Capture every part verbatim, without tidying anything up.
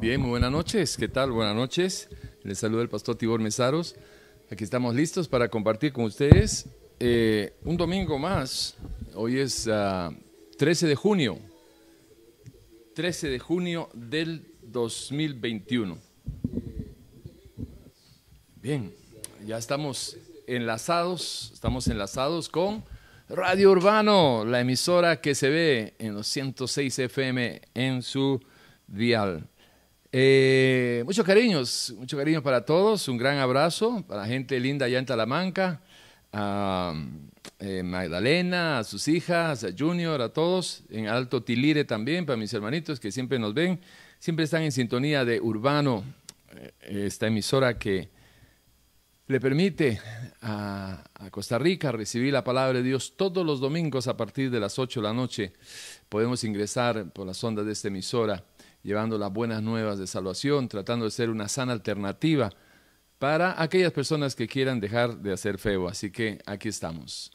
Bien, muy buenas noches. ¿Qué tal? Buenas noches. Les saluda el pastor Tibor Mesaros. Aquí estamos listos para compartir con ustedes eh, un domingo más. Hoy es uh, trece de junio. trece de junio del dos mil veintiuno. Bien, ya estamos enlazados, estamos enlazados con Radio Urbano, la emisora que se ve en los ciento seis F M en su dial. Eh, muchos cariños, muchos cariños para todos, un gran abrazo para la gente linda allá en Talamanca, a eh, Magdalena, a sus hijas, a Junior, a todos, en Alto Tilire también, para mis hermanitos que siempre nos ven, siempre están en sintonía de Urbano, eh, esta emisora que le permite a, a Costa Rica recibir la palabra de Dios todos los domingos a partir de las ocho de la noche. Podemos ingresar por las ondas de esta emisora, llevando las buenas nuevas de salvación, tratando de ser una sana alternativa para aquellas personas que quieran dejar de hacer feo. Así que aquí estamos.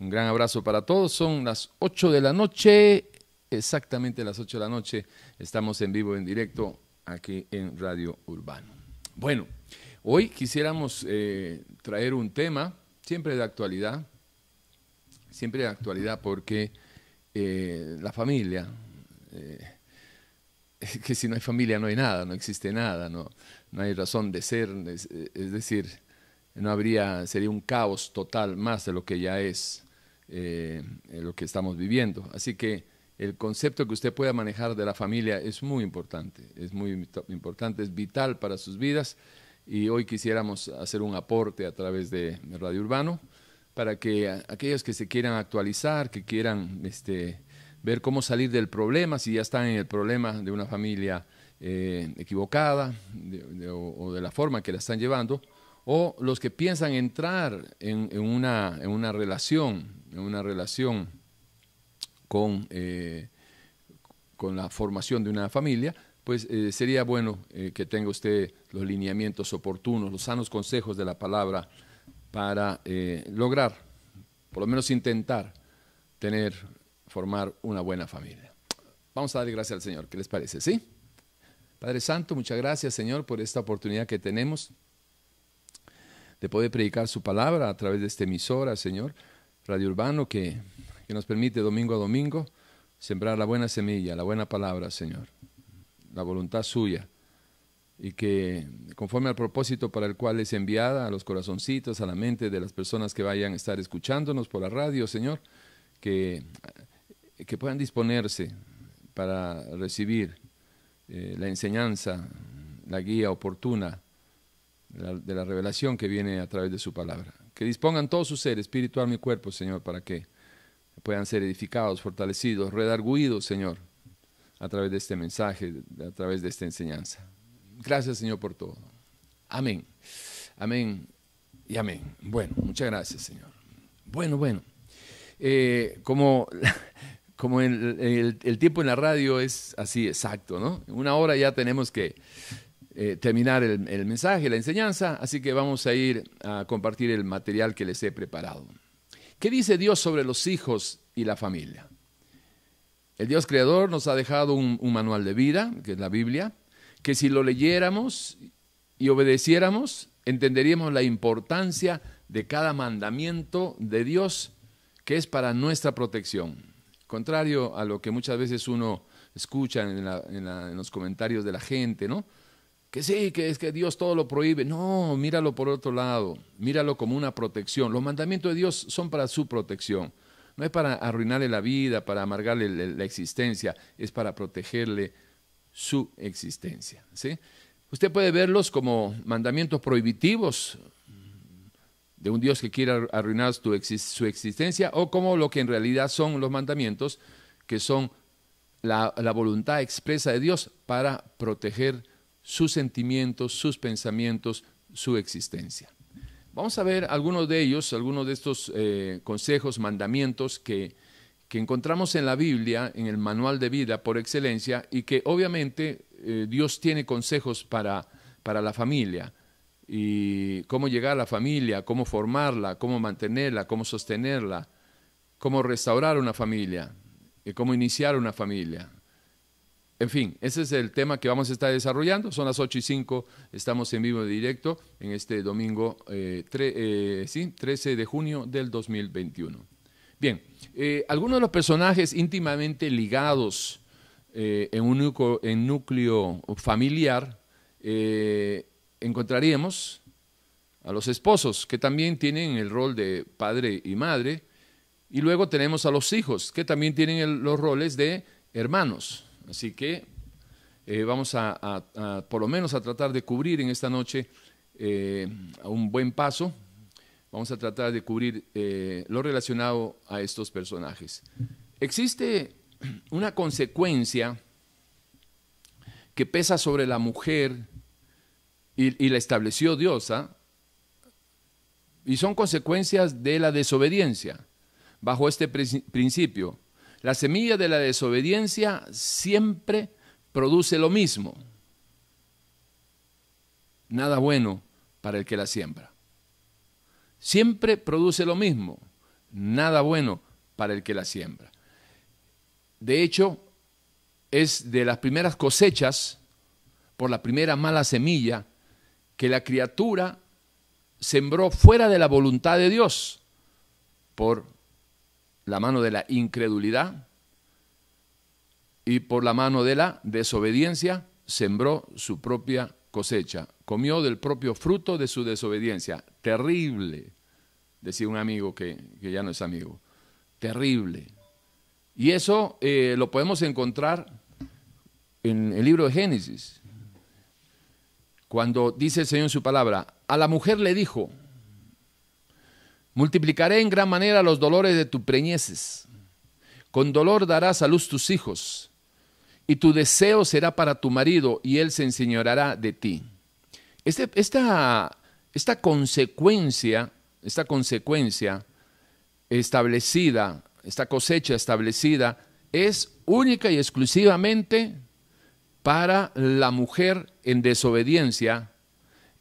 Un gran abrazo para todos. Son las ocho de la noche, exactamente las ocho de la noche. Estamos en vivo, en directo, aquí en Radio Urbano. Bueno, hoy quisiéramos eh, traer un tema siempre de actualidad, siempre de actualidad porque eh, la familia... Eh, que si no hay familia no hay nada, no existe nada, no, no hay razón de ser, es, es decir, no habría, sería un caos total más de lo que ya es eh, lo que estamos viviendo. Así que el concepto que usted pueda manejar de la familia es muy importante, es muy importante, es vital para sus vidas, y hoy quisiéramos hacer un aporte a través de Radio Urbano para que a, aquellos que se quieran actualizar, que quieran... este, ver cómo salir del problema, si ya están en el problema de una familia eh, equivocada de, de, o, o de la forma que la están llevando, o los que piensan entrar en, en, una, en una relación, en una relación con, eh, con la formación de una familia, pues eh, sería bueno eh, que tenga usted los lineamientos oportunos, los sanos consejos de la palabra para eh, lograr, por lo menos intentar, tener... formar una buena familia. Vamos a darle gracias al Señor. ¿Qué les parece? ¿Sí? Padre Santo, muchas gracias, Señor, por esta oportunidad que tenemos de poder predicar su palabra a través de esta emisora, Señor, Radio Urbano, que, que nos permite domingo a domingo sembrar la buena semilla, la buena palabra, Señor, la voluntad suya, y que conforme al propósito para el cual es enviada a los corazoncitos, a la mente de las personas que vayan a estar escuchándonos por la radio, Señor, que... que puedan disponerse para recibir eh, la enseñanza, la guía oportuna la, de la revelación que viene a través de su palabra. Que dispongan todos sus seres, espíritu, alma y cuerpo, Señor, para que puedan ser edificados, fortalecidos, redarguidos, Señor, a través de este mensaje, a través de esta enseñanza. Gracias, Señor, por todo. Amén. Amén y amén. Bueno, muchas gracias, Señor. Bueno, bueno. Eh, como... Como el, el, el tiempo en la radio es así exacto, ¿no? En una hora ya tenemos que eh, terminar el, el mensaje, la enseñanza, así que vamos a ir a compartir el material que les he preparado. ¿Qué dice Dios sobre los hijos y la familia? El Dios creador nos ha dejado un, un manual de vida, que es la Biblia, que si lo leyéramos y obedeciéramos, entenderíamos la importancia de cada mandamiento de Dios, que es para nuestra protección. Contrario a lo que muchas veces uno escucha en, la, en, la, en los comentarios de la gente, ¿no? Que sí, que es que Dios todo lo prohíbe. No, míralo por otro lado, míralo como una protección. Los mandamientos de Dios son para su protección. No es para arruinarle la vida, para amargarle la, la existencia, es para protegerle su existencia, ¿sí? Usted puede verlos como mandamientos prohibitivos de un Dios que quiere arruinar tu exist su existencia, o como lo que en realidad son los mandamientos, que son la, la voluntad expresa de Dios para proteger sus sentimientos, sus pensamientos, su existencia. Vamos a ver algunos de ellos, algunos de estos eh, consejos, mandamientos que, que encontramos en la Biblia, en el manual de vida por excelencia, y que obviamente eh, Dios tiene consejos para, para la familia, y cómo llegar a la familia, cómo formarla, cómo mantenerla, cómo sostenerla, cómo restaurar una familia, y cómo iniciar una familia, En fin, ese es el tema que vamos a estar desarrollando. Son las ocho y cinco, estamos en vivo directo en este domingo eh, tre, eh, sí, trece de junio del dos mil veintiuno. Bien, eh, algunos de los personajes íntimamente ligados eh, en un núcleo, en núcleo familiar, eh, encontraríamos a los esposos, que también tienen el rol de padre y madre, y luego tenemos a los hijos, que también tienen el, los roles de hermanos. Así que eh, vamos a, a, a por lo menos a tratar de cubrir en esta noche eh, a un buen paso, vamos a tratar de cubrir eh, lo relacionado a estos personajes. Existe una consecuencia que pesa sobre la mujer y, y la estableció Dios, ¿eh? y son consecuencias de la desobediencia bajo este principio. La semilla de la desobediencia siempre produce lo mismo. Nada bueno para el que la siembra. Siempre produce lo mismo. Nada bueno para el que la siembra. De hecho, es de las primeras cosechas, por la primera mala semilla, que la criatura sembró fuera de la voluntad de Dios, por la mano de la incredulidad y por la mano de la desobediencia sembró su propia cosecha, comió del propio fruto de su desobediencia. Terrible, decía un amigo que, que ya no es amigo, terrible. Y eso eh, lo podemos encontrar en el libro de Génesis, cuando dice el Señor en su palabra, a la mujer le dijo, multiplicaré en gran manera los dolores de tus preñeces. Con dolor darás a luz tus hijos, y tu deseo será para tu marido, y él se enseñoreará de ti. Este, esta, esta consecuencia, esta consecuencia establecida, esta cosecha establecida, es única y exclusivamente para la mujer en desobediencia.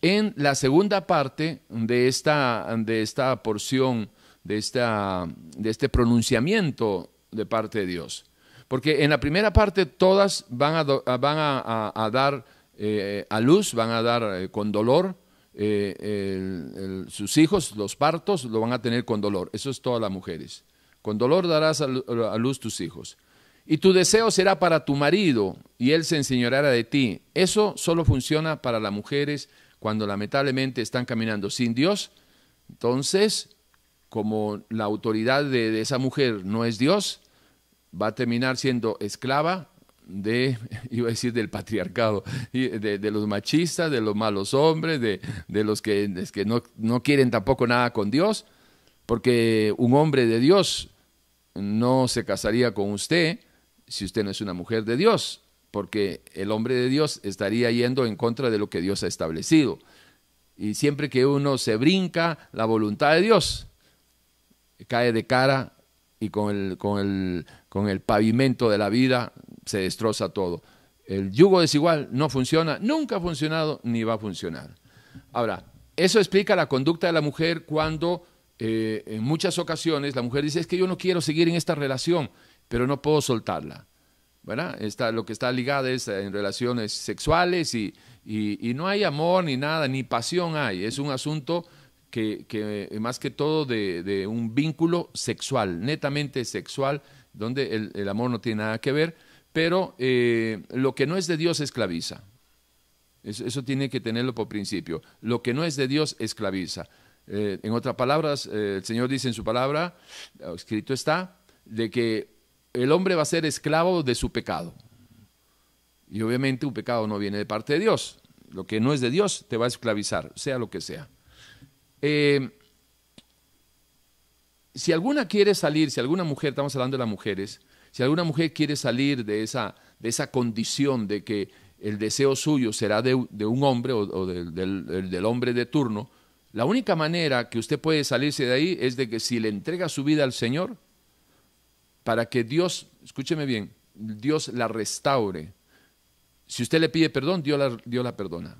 En la segunda parte de esta, de esta porción, de, esta, de este pronunciamiento de parte de Dios. Porque en la primera parte todas van a, do, van a, a, a dar eh, a luz, van a dar eh, con dolor, eh, el, el, sus hijos, los partos, lo van a tener con dolor. Eso es todas las mujeres. Con dolor darás a, a luz tus hijos. Y tu deseo será para tu marido y él se enseñoreará de ti. Eso solo funciona para las mujeres cuando lamentablemente están caminando sin Dios. Entonces, como la autoridad de, de esa mujer no es Dios, va a terminar siendo esclava de, iba a decir del patriarcado, de, de los machistas, de los malos hombres, de, de los que, de los que no, no quieren tampoco nada con Dios, porque un hombre de Dios no se casaría con usted si usted no es una mujer de Dios, porque el hombre de Dios estaría yendo en contra de lo que Dios ha establecido. Y siempre que uno se brinca la voluntad de Dios, cae de cara y con el, con el, con el pavimento de la vida se destroza todo. El yugo desigual no funciona, nunca ha funcionado ni va a funcionar. Ahora, eso explica la conducta de la mujer cuando eh, en muchas ocasiones la mujer dice, es que yo no quiero seguir en esta relación, pero no puedo soltarla. ¿Verdad? Está, lo que está ligado es en relaciones sexuales y, y, y no hay amor ni nada, ni pasión hay. Es un asunto que, que más que todo de, de un vínculo sexual, netamente sexual, donde el, el amor no tiene nada que ver, pero eh, lo que no es de Dios esclaviza. Eso, eso tiene que tenerlo por principio. Lo que no es de Dios esclaviza. Eh, en otras palabras, eh, el Señor dice en su palabra, escrito está, de que el hombre va a ser esclavo de su pecado. Y obviamente un pecado no viene de parte de Dios. Lo que no es de Dios te va a esclavizar, sea lo que sea. Eh, si alguna quiere salir, si alguna mujer, estamos hablando de las mujeres, si alguna mujer quiere salir de esa, de esa condición de que el deseo suyo será de, de un hombre o, o del, del, del hombre de turno, la única manera que usted puede salirse de ahí es de que si le entrega su vida al Señor, para que Dios, escúcheme bien, Dios la restaure. Si usted le pide perdón, Dios la, Dios la perdona.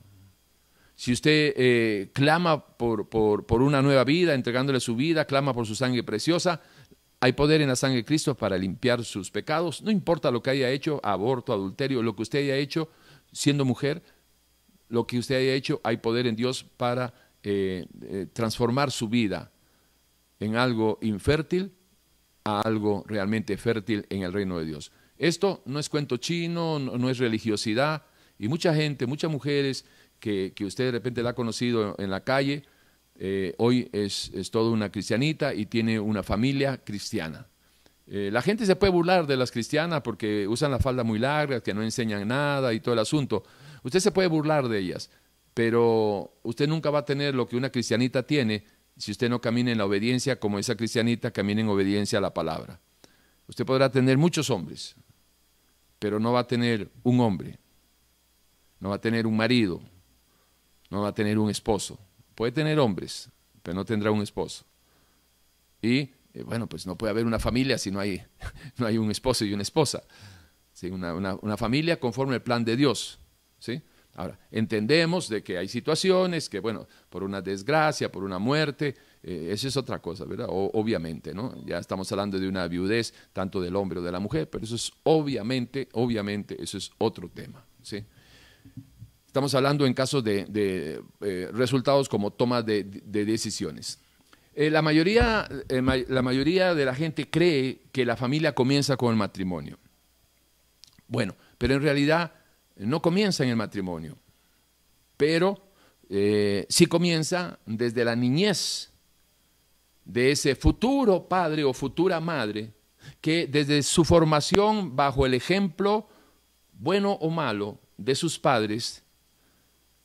Si usted eh, clama por, por, por una nueva vida, entregándole su vida, clama por su sangre preciosa, Hay poder en la sangre de Cristo para limpiar sus pecados. No importa lo que haya hecho, aborto, adulterio, lo que usted haya hecho siendo mujer, lo que usted haya hecho, hay poder en Dios para eh, eh, transformar su vida en algo infértil a algo realmente fértil en el reino de Dios. Esto no es cuento chino, no, no es religiosidad, y mucha gente, muchas mujeres que, que usted de repente la ha conocido en la calle, eh, hoy es, es toda una cristianita y tiene una familia cristiana. Eh, la gente se puede burlar de las cristianas porque usan la falda muy larga, que no enseñan nada y todo el asunto. Usted se puede burlar de ellas, pero usted nunca va a tener lo que una cristianita tiene si usted no camina en la obediencia como esa cristianita camina en obediencia a la palabra. Usted podrá tener muchos hombres, pero no va a tener un hombre, no va a tener un marido, no va a tener un esposo. Puede tener hombres, pero no tendrá un esposo. Y eh, bueno, pues no puede haber una familia si no hay, no hay un esposo y una esposa. Sí, una, una, una familia conforme al plan de Dios. ¿Sí? Ahora, entendemos de que hay situaciones que, bueno, por una desgracia, por una muerte, eh, eso es otra cosa, ¿verdad? O, obviamente, ¿no? Ya estamos hablando de una viudez, tanto del hombre o de la mujer, pero eso es obviamente, obviamente, eso es otro tema, ¿sí? Estamos hablando en casos de, de eh, resultados como toma de, de decisiones. Eh, la, mayoría, eh, ma la mayoría de la gente cree que la familia comienza con el matrimonio. Bueno, pero en realidad no comienza en el matrimonio, pero eh, sí comienza desde la niñez de ese futuro padre o futura madre que desde su formación bajo el ejemplo bueno o malo de sus padres,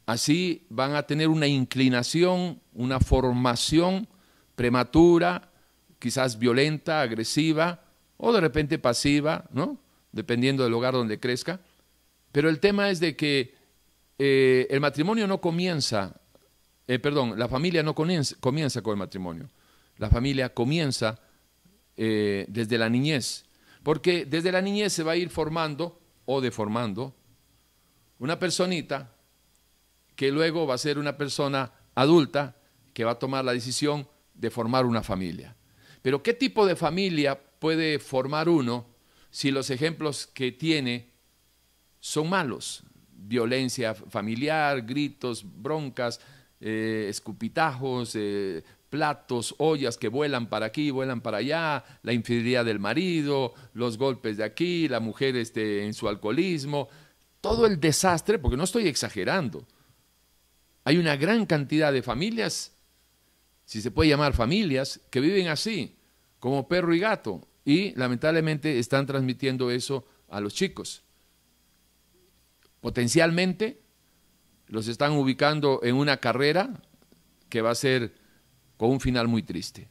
así van a tener una inclinación, una formación prematura, quizás violenta, agresiva o de repente pasiva, ¿no? Dependiendo del hogar donde crezca. Pero el tema es de que eh, el matrimonio no comienza, eh, perdón, la familia no comienza, comienza con el matrimonio. La familia comienza eh, desde la niñez, porque desde la niñez se va a ir formando o deformando una personita que luego va a ser una persona adulta que va a tomar la decisión de formar una familia. Pero ¿qué tipo de familia puede formar uno si los ejemplos que tiene son malos? Violencia familiar, gritos, broncas, eh, escupitajos, eh, platos, ollas que vuelan para aquí, vuelan para allá, la infidelidad del marido, los golpes de aquí, la mujer este, en su alcoholismo, todo el desastre, porque no estoy exagerando. Hay una gran cantidad de familias, si se puede llamar familias, que viven así, como perro y gato, y lamentablemente están transmitiendo eso a los chicos. Potencialmente los están ubicando en una carrera que va a ser con un final muy triste.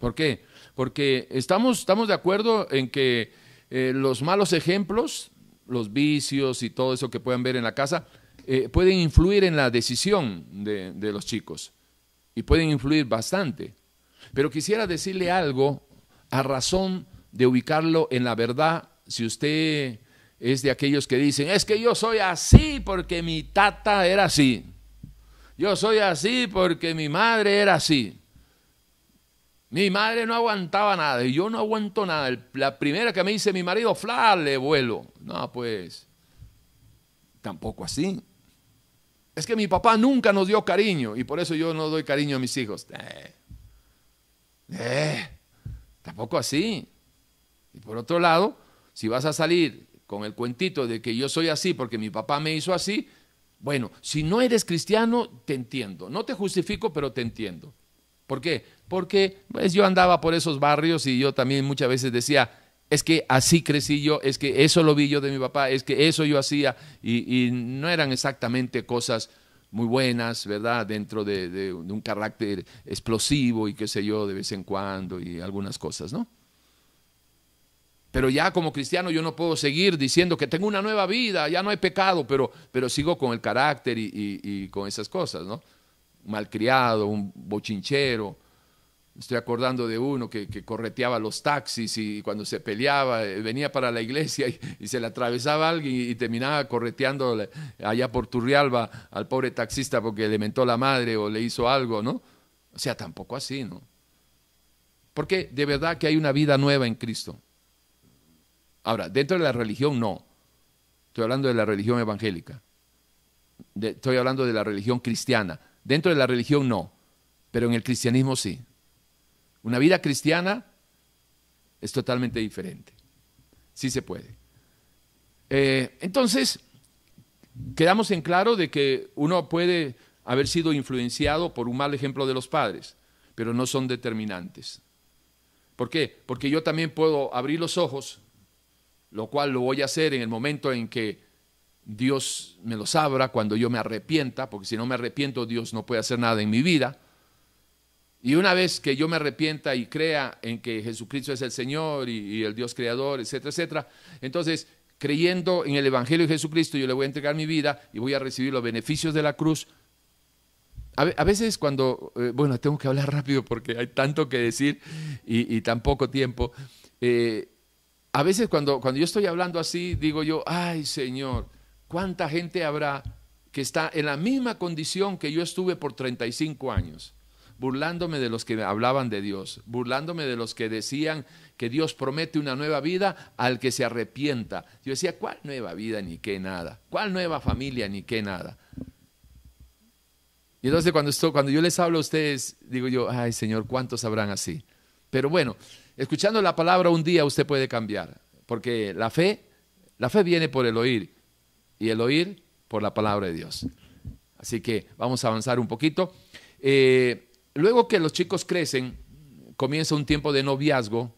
¿Por qué? Porque estamos, estamos de acuerdo en que eh, los malos ejemplos, los vicios y todo eso que puedan ver en la casa, eh, pueden influir en la decisión de, de los chicos y pueden influir bastante. Pero quisiera decirle algo a razón de ubicarlo en la verdad, si usted es de aquellos que dicen, es que yo soy así porque mi tata era así. Yo soy así porque mi madre era así. Mi madre no aguantaba nada y yo no aguanto nada. La primera que me dice mi marido, fla, le vuelo. No, pues, tampoco así. Es que mi papá nunca nos dio cariño y por eso yo no doy cariño a mis hijos. Eh, eh, tampoco así. Y por otro lado, si vas a salir con el cuentito de que yo soy así porque mi papá me hizo así, bueno, si no eres cristiano, te entiendo. No te justifico, pero te entiendo. ¿Por qué? Porque pues, yo andaba por esos barrios y yo también muchas veces decía, es que así crecí yo, es que eso lo vi yo de mi papá, es que eso yo hacía, y, y no eran exactamente cosas muy buenas, ¿verdad? Dentro de, de, de un carácter explosivo y qué sé yo, de vez en cuando y algunas cosas, ¿no? Pero ya como cristiano yo no puedo seguir diciendo que tengo una nueva vida, ya no hay pecado, pero, pero sigo con el carácter y, y, y con esas cosas, ¿no? Malcriado, un bochinchero. Estoy acordando de uno que, que correteaba los taxis y cuando se peleaba venía para la iglesia y, y se le atravesaba a alguien y, y terminaba correteando allá por Turrialba al pobre taxista porque le mentó la madre o le hizo algo, ¿no? O sea, tampoco así, ¿no? Porque de verdad que hay una vida nueva en Cristo. Ahora, dentro de la religión no. Estoy hablando de la religión evangélica. De, estoy hablando de la religión cristiana. Dentro de la religión no, pero en el cristianismo sí. Una vida cristiana es totalmente diferente. Sí se puede. Eh, entonces, quedamos en claro de que uno puede haber sido influenciado por un mal ejemplo de los padres, pero no son determinantes. ¿Por qué? Porque yo también puedo abrir los ojos, lo cual lo voy a hacer en el momento en que Dios me los abra, cuando yo me arrepienta, porque si no me arrepiento, Dios no puede hacer nada en mi vida. Y una vez que yo me arrepienta y crea en que Jesucristo es el Señor y, y el Dios creador, etcétera, etcétera, entonces, creyendo en el Evangelio de Jesucristo, yo le voy a entregar mi vida y voy a recibir los beneficios de la cruz. A veces cuando, eh, bueno, tengo que hablar rápido porque hay tanto que decir y, y tan poco tiempo. Eh, a veces cuando, cuando yo estoy hablando así, digo yo, ay Señor, ¿cuánta gente habrá que está en la misma condición que yo estuve por treinta y cinco años? Burlándome de los que hablaban de Dios, burlándome de los que decían que Dios promete una nueva vida al que se arrepienta. Yo decía, ¿cuál nueva vida ni qué nada? ¿Cuál nueva familia ni qué nada? Y entonces cuando, esto, cuando yo les hablo a ustedes, digo yo, ay Señor, ¿cuántos sabrán así? Pero bueno, escuchando la palabra un día usted puede cambiar, porque la fe, la fe viene por el oír, y el oír por la palabra de Dios. Así que vamos a avanzar un poquito. Eh, luego que los chicos crecen, comienza un tiempo de noviazgo,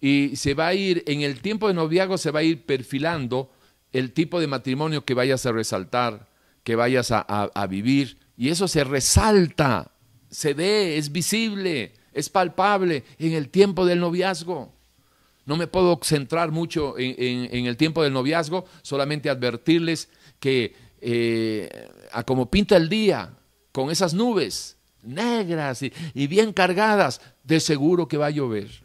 y se va a ir, en el tiempo de noviazgo se va a ir perfilando el tipo de matrimonio que vayas a resaltar, que vayas a, a, a vivir. Y eso se resalta, se ve, es visible, es palpable en el tiempo del noviazgo. No me puedo centrar mucho en, en, en el tiempo del noviazgo, solamente advertirles que eh, a como pinta el día, con esas nubes negras y, y bien cargadas, de seguro que va a llover.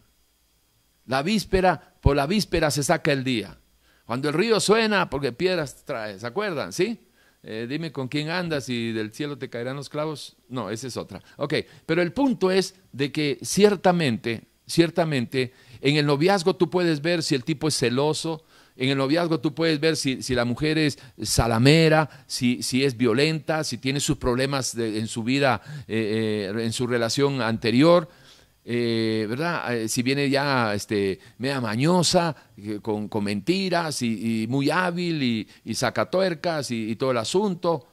La víspera, por la víspera se saca el día. Cuando el río suena, porque piedras trae, ¿se acuerdan? ¿Sí? Eh, dime con quién andas y del cielo te caerán los clavos. No, esa es otra. Ok, pero el punto es de que ciertamente, ciertamente, en el noviazgo tú puedes ver si el tipo es celoso, en el noviazgo tú puedes ver si, si la mujer es zalamera, si, si es violenta, si tiene sus problemas de, en su vida, eh, eh, en su relación anterior, eh, ¿verdad? Eh, si viene ya este, media mañosa, con, con mentiras y, y muy hábil y, y sacatuercas y, y todo el asunto.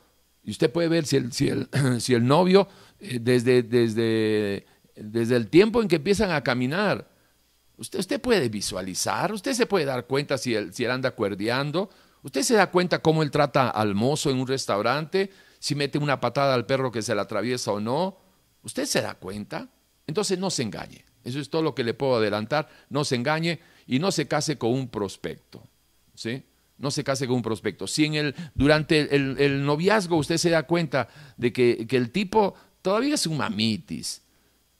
Y usted puede ver si el, si el, si el novio, eh, desde, desde, desde el tiempo en que empiezan a caminar, usted, usted puede visualizar, usted se puede dar cuenta si él, si él anda cuerdeando, usted se da cuenta cómo él trata al mozo en un restaurante, si mete una patada al perro que se le atraviesa o no, usted se da cuenta. Entonces no se engañe, eso es todo lo que le puedo adelantar, no se engañe y no se case con un prospecto, ¿sí? No se case con un prospecto. Si en el, durante el, el noviazgo usted se da cuenta de que, que el tipo todavía es un mamitis,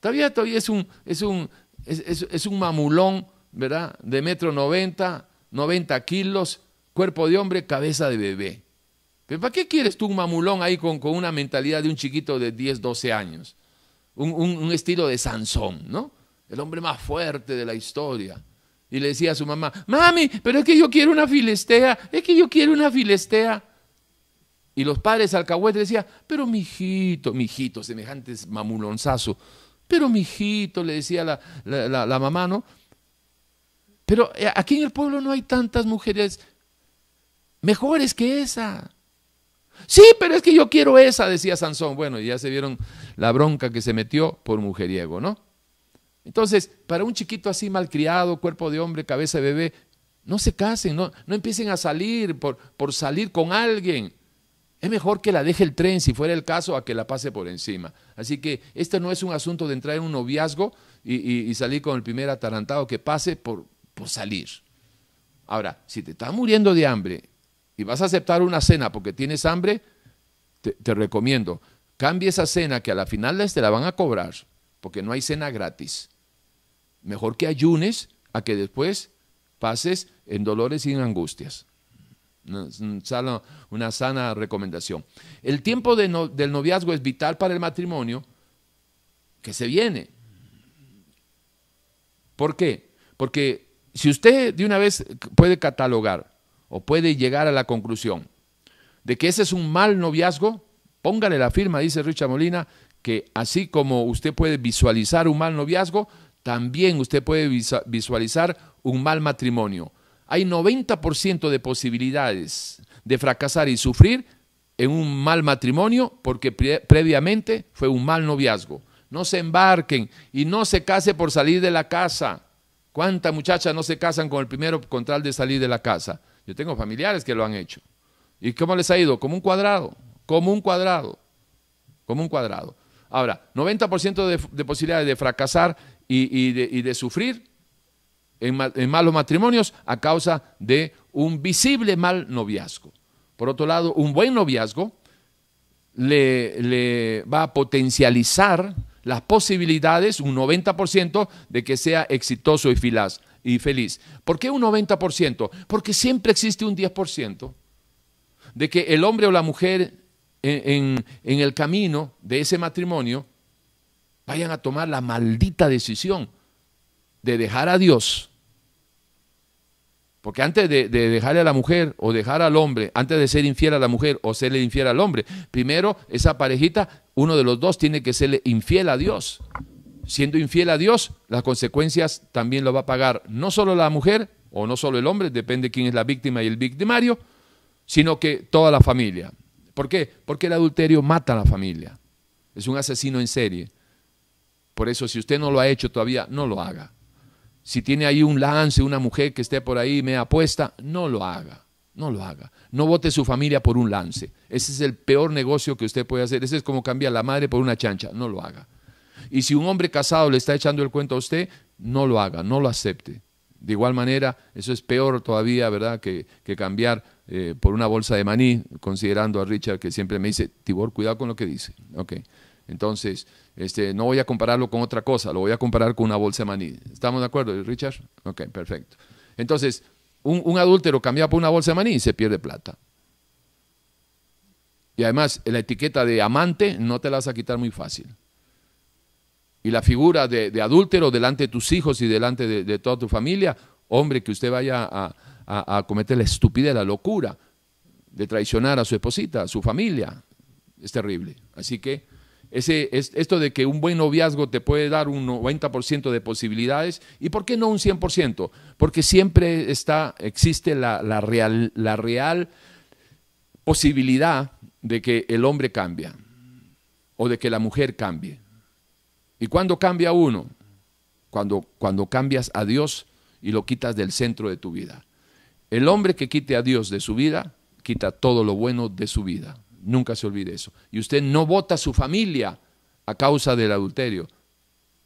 todavía, todavía es, un, es, un, es, es, es un mamulón, ¿verdad? De metro noventa, noventa kilos, cuerpo de hombre, cabeza de bebé. ¿Pero para qué quieres tú un mamulón ahí con, con una mentalidad de un chiquito de diez, doce años? Un, un, un estilo de Sansón, ¿no? El hombre más fuerte de la historia. Y le decía a su mamá, mami, pero es que yo quiero una filistea, es que yo quiero una filistea. Y los padres alcahuetes decían, pero mijito, mijito, semejantes mamulonzazo, pero mijito, le decía la, la, la, la mamá, ¿no? Pero aquí en el pueblo no hay tantas mujeres mejores que esa. Sí, pero es que yo quiero esa, decía Sansón. Bueno, ya se vieron la bronca que se metió por mujeriego, ¿no? Entonces, para un chiquito así malcriado, cuerpo de hombre, cabeza de bebé, no se casen, no, no empiecen a salir por, por salir con alguien. Es mejor que la deje el tren, si fuera el caso, a que la pase por encima. Así que este no es un asunto de entrar en un noviazgo y, y, y salir con el primer atarantado que pase por, por salir. Ahora, si te estás muriendo de hambre y vas a aceptar una cena porque tienes hambre, te, te recomiendo, cambie esa cena que a la final te la van a cobrar, porque no hay cena gratis. Mejor que ayunes a que después pases en dolores y en angustias. Una, una sana recomendación. El tiempo de no, del noviazgo es vital para el matrimonio que se viene. ¿Por qué? Porque si usted de una vez puede catalogar o puede llegar a la conclusión de que ese es un mal noviazgo, póngale la firma, dice Richard Molina, que así como usted puede visualizar un mal noviazgo, también usted puede visualizar un mal matrimonio. Hay noventa por ciento de posibilidades de fracasar y sufrir en un mal matrimonio porque pre previamente fue un mal noviazgo. No se embarquen y no se case por salir de la casa. ¿Cuántas muchachas no se casan con el primero con tal de salir de la casa? Yo tengo familiares que lo han hecho. ¿Y cómo les ha ido? Como un cuadrado, como un cuadrado, como un cuadrado. Ahora, noventa por ciento de, de posibilidades de fracasar y, y, de, y de sufrir en, mal, en malos matrimonios a causa de un visible mal noviazgo. Por otro lado, un buen noviazgo le, le va a potencializar las posibilidades, un noventa por ciento, de que sea exitoso y, filaz, y feliz. ¿Por qué un noventa por ciento? Porque siempre existe un diez por ciento de que el hombre o la mujer en, en, en el camino de ese matrimonio vayan a tomar la maldita decisión de dejar a Dios. Porque antes de, de dejarle a la mujer o dejar al hombre, antes de ser infiel a la mujer o serle infiel al hombre, primero esa parejita, uno de los dos tiene que serle infiel a Dios. Siendo infiel a Dios, las consecuencias también lo va a pagar no solo la mujer o no solo el hombre, depende quién es la víctima y el victimario, sino que toda la familia. ¿Por qué? Porque el adulterio mata a la familia. Es un asesino en serie. Por eso, si usted no lo ha hecho todavía, no lo haga. Si tiene ahí un lance, una mujer que esté por ahí media puesta, no lo haga, no lo haga. No vote su familia por un lance. Ese es el peor negocio que usted puede hacer. Ese es como cambiar la madre por una chancha, no lo haga. Y si un hombre casado le está echando el cuento a usted, no lo haga, no lo acepte. De igual manera, eso es peor todavía, ¿verdad?, que, que cambiar eh, por una bolsa de maní, considerando a Richard, que siempre me dice, Tibor, cuidado con lo que dice. Okay. Entonces, este, no voy a compararlo con otra cosa, lo voy a comparar con una bolsa de maní. ¿Estamos de acuerdo, Richard? Ok, perfecto. Entonces, un, un adúltero cambiado por una bolsa de maní y se pierde plata. Y además, la etiqueta de amante no te la vas a quitar muy fácil. Y la figura de, de adúltero delante de tus hijos y delante de, de toda tu familia, hombre, que usted vaya a, a, a cometer la estupidez, la locura de traicionar a su esposita, a su familia, es terrible. Así que, Ese, es, esto de que un buen noviazgo te puede dar un noventa por ciento de posibilidades, ¿y por qué no un cien por ciento? Porque siempre está, existe la, la, real, la real posibilidad de que el hombre cambie o de que la mujer cambie. ¿Y cuándo cambia uno? Cuando, cuando cambias a Dios y lo quitas del centro de tu vida. El hombre que quite a Dios de su vida, quita todo lo bueno de su vida. Nunca se olvide eso. Y usted no vota su familia a causa del adulterio.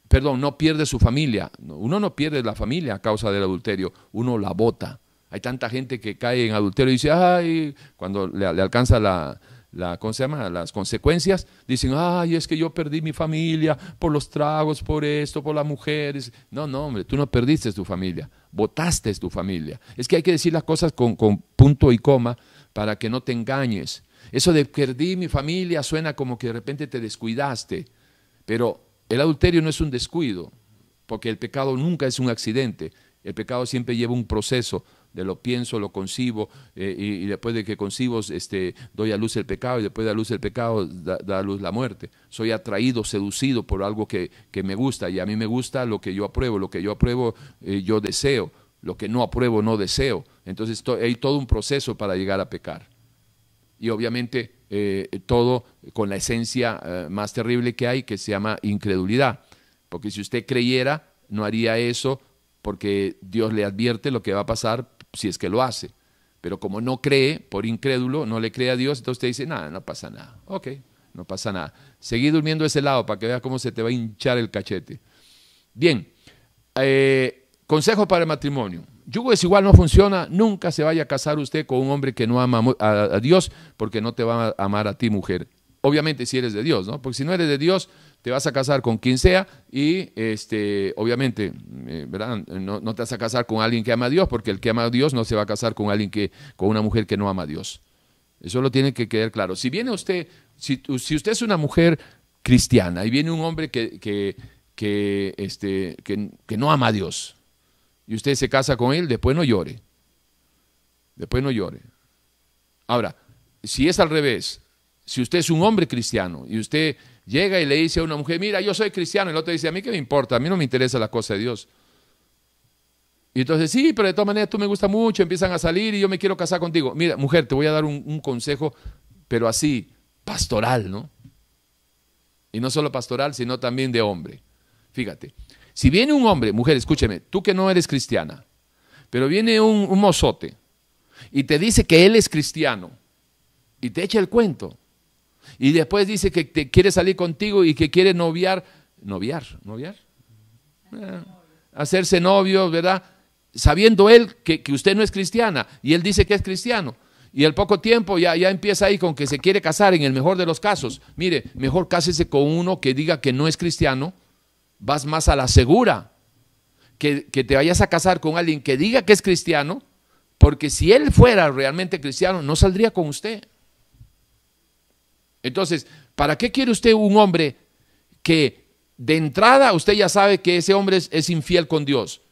Perdón, no pierde su familia. Uno no pierde la familia a causa del adulterio. Uno la vota. Hay tanta gente que cae en adulterio y dice, ay, cuando le, le alcanza la, la, ¿cómo se llama?, las consecuencias, dicen, ay, es que yo perdí mi familia por los tragos, por esto, por las mujeres. No, no, hombre, tú no perdiste tu familia. Votaste tu familia. Es que hay que decir las cosas con, con punto y coma para que no te engañes. Eso de perdí mi familia suena como que de repente te descuidaste, pero el adulterio no es un descuido, porque el pecado nunca es un accidente. El pecado siempre lleva un proceso de lo pienso, lo concibo, eh, y, y después de que concibo este, doy a luz el pecado, y después de la luz el pecado da, da a luz la muerte. Soy atraído, seducido por algo que, que me gusta, y a mí me gusta lo que yo apruebo, lo que yo apruebo eh, yo deseo, lo que no apruebo no deseo. Entonces to- hay todo un proceso para llegar a pecar. Y obviamente eh, todo con la esencia eh, más terrible que hay, que se llama incredulidad. Porque si usted creyera, no haría eso, porque Dios le advierte lo que va a pasar si es que lo hace. Pero como no cree, por incrédulo, no le cree a Dios, entonces usted dice, nada, no pasa nada. Ok, no pasa nada. Seguí durmiendo ese lado para que veas cómo se te va a hinchar el cachete. Bien, eh, consejo para el matrimonio. Yugo desigual no funciona, nunca se vaya a casar usted con un hombre que no ama a, a Dios, porque no te va a amar a ti, mujer. Obviamente si eres de Dios, ¿no? Porque si no eres de Dios, te vas a casar con quien sea y este, obviamente, eh, ¿verdad? No, no te vas a casar con alguien que ama a Dios, porque el que ama a Dios no se va a casar con alguien que, con una mujer que no ama a Dios. Eso lo tiene que quedar claro. Si viene usted, si, si usted es una mujer cristiana y viene un hombre que, que, que, este, que, que no ama a Dios y usted se casa con él, después no llore. Después no llore. Ahora, si es al revés, si usted es un hombre cristiano y usted llega y le dice a una mujer, mira, yo soy cristiano, y el otro dice, a mí qué me importa, a mí no me interesa la cosa de Dios. Y entonces, sí, pero de todas maneras tú me gustas mucho, empiezan a salir y yo me quiero casar contigo. Mira, mujer, te voy a dar un, un consejo, pero así, pastoral, ¿no? Y no solo pastoral, sino también de hombre. Fíjate, si viene un hombre, mujer, escúcheme, tú que no eres cristiana, pero viene un, un mozote y te dice que él es cristiano y te echa el cuento y después dice que te quiere salir contigo y que quiere noviar, noviar, noviar, eh, hacerse novio, ¿verdad? Sabiendo él que, que usted no es cristiana y él dice que es cristiano. Y al poco tiempo ya, ya empieza ahí con que se quiere casar en el mejor de los casos. Mire, mejor cásese con uno que diga que no es cristiano, vas más a la segura. Que, que te vayas a casar con alguien que diga que es cristiano, porque si él fuera realmente cristiano, no saldría con usted. Entonces, ¿para qué quiere usted un hombre que de entrada usted ya sabe que ese hombre es, es infiel con Dios?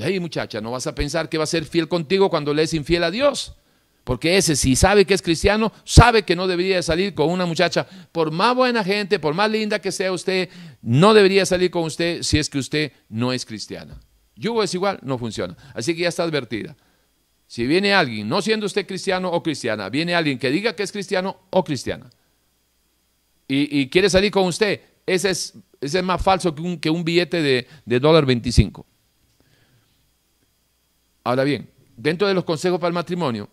Ay, muchacha, no vas a pensar que va a ser fiel contigo cuando le es infiel a Dios. Porque ese, si sabe que es cristiano, sabe que no debería salir con una muchacha. Por más buena gente, por más linda que sea usted, no debería salir con usted si es que usted no es cristiana. Yugo es igual, no funciona. Así que ya está advertida. Si viene alguien, no siendo usted cristiano o cristiana, viene alguien que diga que es cristiano o cristiana y, y quiere salir con usted, ese es, ese es más falso que un, que un billete de, de dólar veinticinco. Ahora bien, dentro de los consejos para el matrimonio,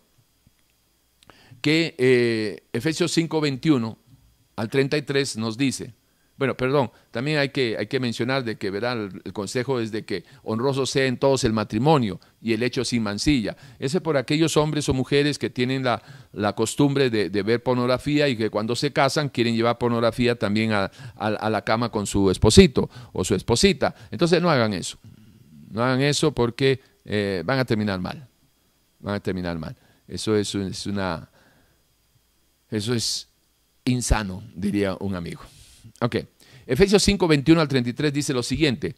que eh, Efesios cinco, veintiuno al treinta y tres nos dice, bueno, perdón, también hay que, hay que mencionar de que, ¿verdad? El, el consejo es de que honroso sea en todos el matrimonio y el hecho sin mancilla. Ese es por aquellos hombres o mujeres que tienen la, la costumbre de, de ver pornografía y que cuando se casan quieren llevar pornografía también a, a, a la cama con su esposito o su esposita. Entonces no hagan eso, no hagan eso porque eh, van a terminar mal, van a terminar mal. Eso es, es una... Eso es insano, diría un amigo. Ok, Efesios cinco, veintiuno al treinta y tres dice lo siguiente,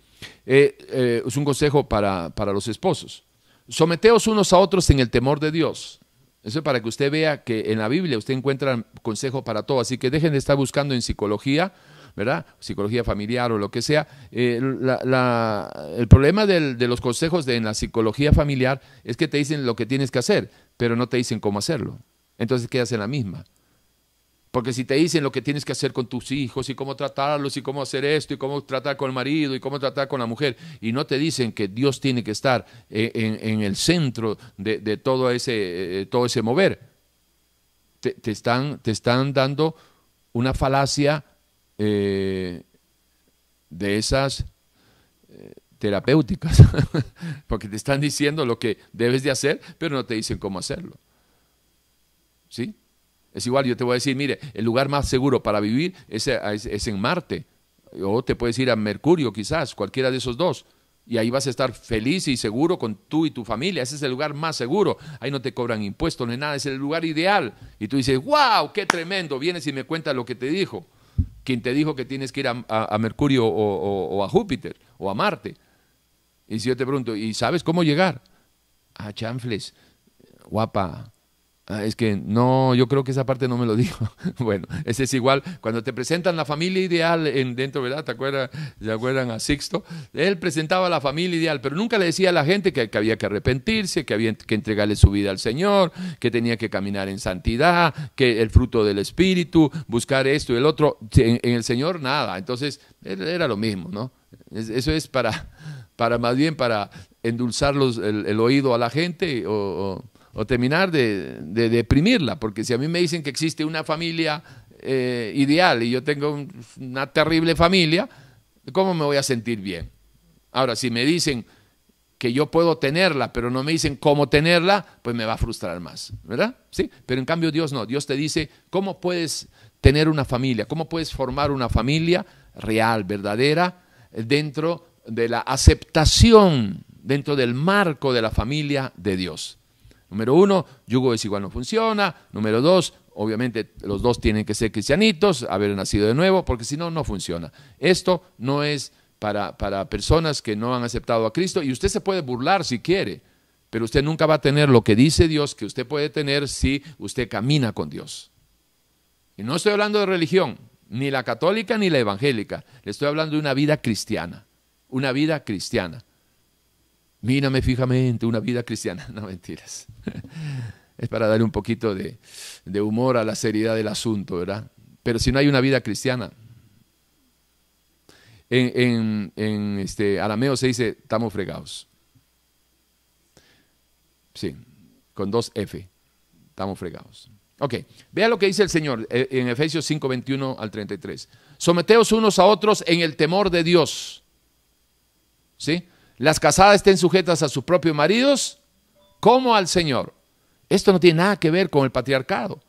eh, eh, es un consejo para, para los esposos. Someteos unos a otros en el temor de Dios. Eso es para que usted vea que en la Biblia usted encuentra consejo para todo, así que dejen de estar buscando en psicología, ¿verdad? Psicología familiar o lo que sea. Eh, la, la, el problema del, de los consejos de, en la psicología familiar es que te dicen lo que tienes que hacer, pero no te dicen cómo hacerlo. Entonces quedas en la misma. Porque si te dicen lo que tienes que hacer con tus hijos y cómo tratarlos y cómo hacer esto y cómo tratar con el marido y cómo tratar con la mujer y no te dicen que Dios tiene que estar en, en, en el centro de, de todo, ese, eh, todo ese mover, te, te, están, te están dando una falacia eh, de esas eh, terapéuticas, porque te están diciendo lo que debes de hacer, pero no te dicen cómo hacerlo. ¿Sí? Es igual, yo te voy a decir, mire, el lugar más seguro para vivir es, es, es en Marte, o te puedes ir a Mercurio quizás, cualquiera de esos dos, y ahí vas a estar feliz y seguro con tú y tu familia, ese es el lugar más seguro, ahí no te cobran impuestos ni nada, es el lugar ideal, y tú dices, wow, qué tremendo, vienes y me cuentas lo que te dijo, quien te dijo que tienes que ir a, a, a Mercurio o, o, o a Júpiter, o a Marte, y si yo te pregunto, ¿y sabes cómo llegar? A chanfles, guapa. Ah, es que no, yo creo que esa parte no me lo dijo. Bueno, ese es igual. Cuando te presentan la familia ideal en, dentro, ¿verdad? ¿Te acuerdas, ¿te acuerdan a Sixto? Él presentaba la familia ideal, pero nunca le decía a la gente que, que había que arrepentirse, que había que entregarle su vida al Señor, que tenía que caminar en santidad, que el fruto del Espíritu, buscar esto y el otro. En, en el Señor, nada. Entonces, era lo mismo, ¿no? Eso es para, para más bien para endulzar los, el, el oído a la gente o... o o terminar de, de deprimirla, porque si a mí me dicen que existe una familia eh, ideal y yo tengo un, una terrible familia, ¿cómo me voy a sentir bien? Ahora, si me dicen que yo puedo tenerla, pero no me dicen cómo tenerla, pues me va a frustrar más, ¿verdad? Sí, pero en cambio Dios no, Dios te dice cómo puedes tener una familia, cómo puedes formar una familia real, verdadera, dentro de la aceptación, dentro del marco de la familia de Dios. Número uno, yugo desigual no funciona. Número dos, obviamente los dos tienen que ser cristianitos, haber nacido de nuevo, porque si no, no funciona. Esto no es para, para personas que no han aceptado a Cristo, y usted se puede burlar si quiere, pero usted nunca va a tener lo que dice Dios que usted puede tener si usted camina con Dios. Y no estoy hablando de religión, ni la católica ni la evangélica, le estoy hablando de una vida cristiana, una vida cristiana. Mírame fijamente, una vida cristiana, no mentiras. Es para darle un poquito de, de humor a la seriedad del asunto, ¿verdad? Pero si no hay una vida cristiana, en, en, en este arameo se dice, estamos fregados. Sí, con dos F, estamos fregados. Ok, vea lo que dice el Señor en Efesios cinco, veintiuno al treinta y tres. Someteos unos a otros en el temor de Dios. ¿Sí? Las casadas estén sujetas a sus propios maridos como al Señor. Esto no tiene nada que ver con el patriarcado.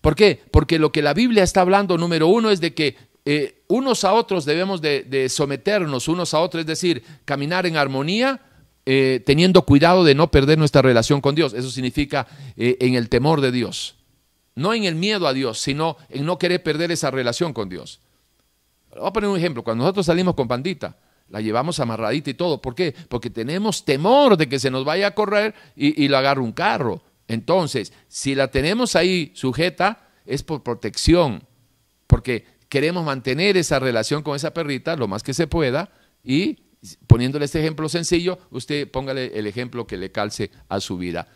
¿Por qué? Porque lo que la Biblia está hablando, número uno, es de que eh, unos a otros debemos de, de someternos unos a otros, es decir, caminar en armonía, Eh, teniendo cuidado de no perder nuestra relación con Dios. Eso significa eh, en el temor de Dios, no en el miedo a Dios, sino en no querer perder esa relación con Dios. Voy a poner un ejemplo. Cuando nosotros salimos con Pandita, la llevamos amarradita y todo. ¿Por qué? Porque tenemos temor de que se nos vaya a correr y, y lo agarre un carro. Entonces, si la tenemos ahí sujeta, es por protección, porque queremos mantener esa relación con esa perrita lo más que se pueda. Y poniéndole este ejemplo sencillo, usted póngale el ejemplo que le calce a su vida.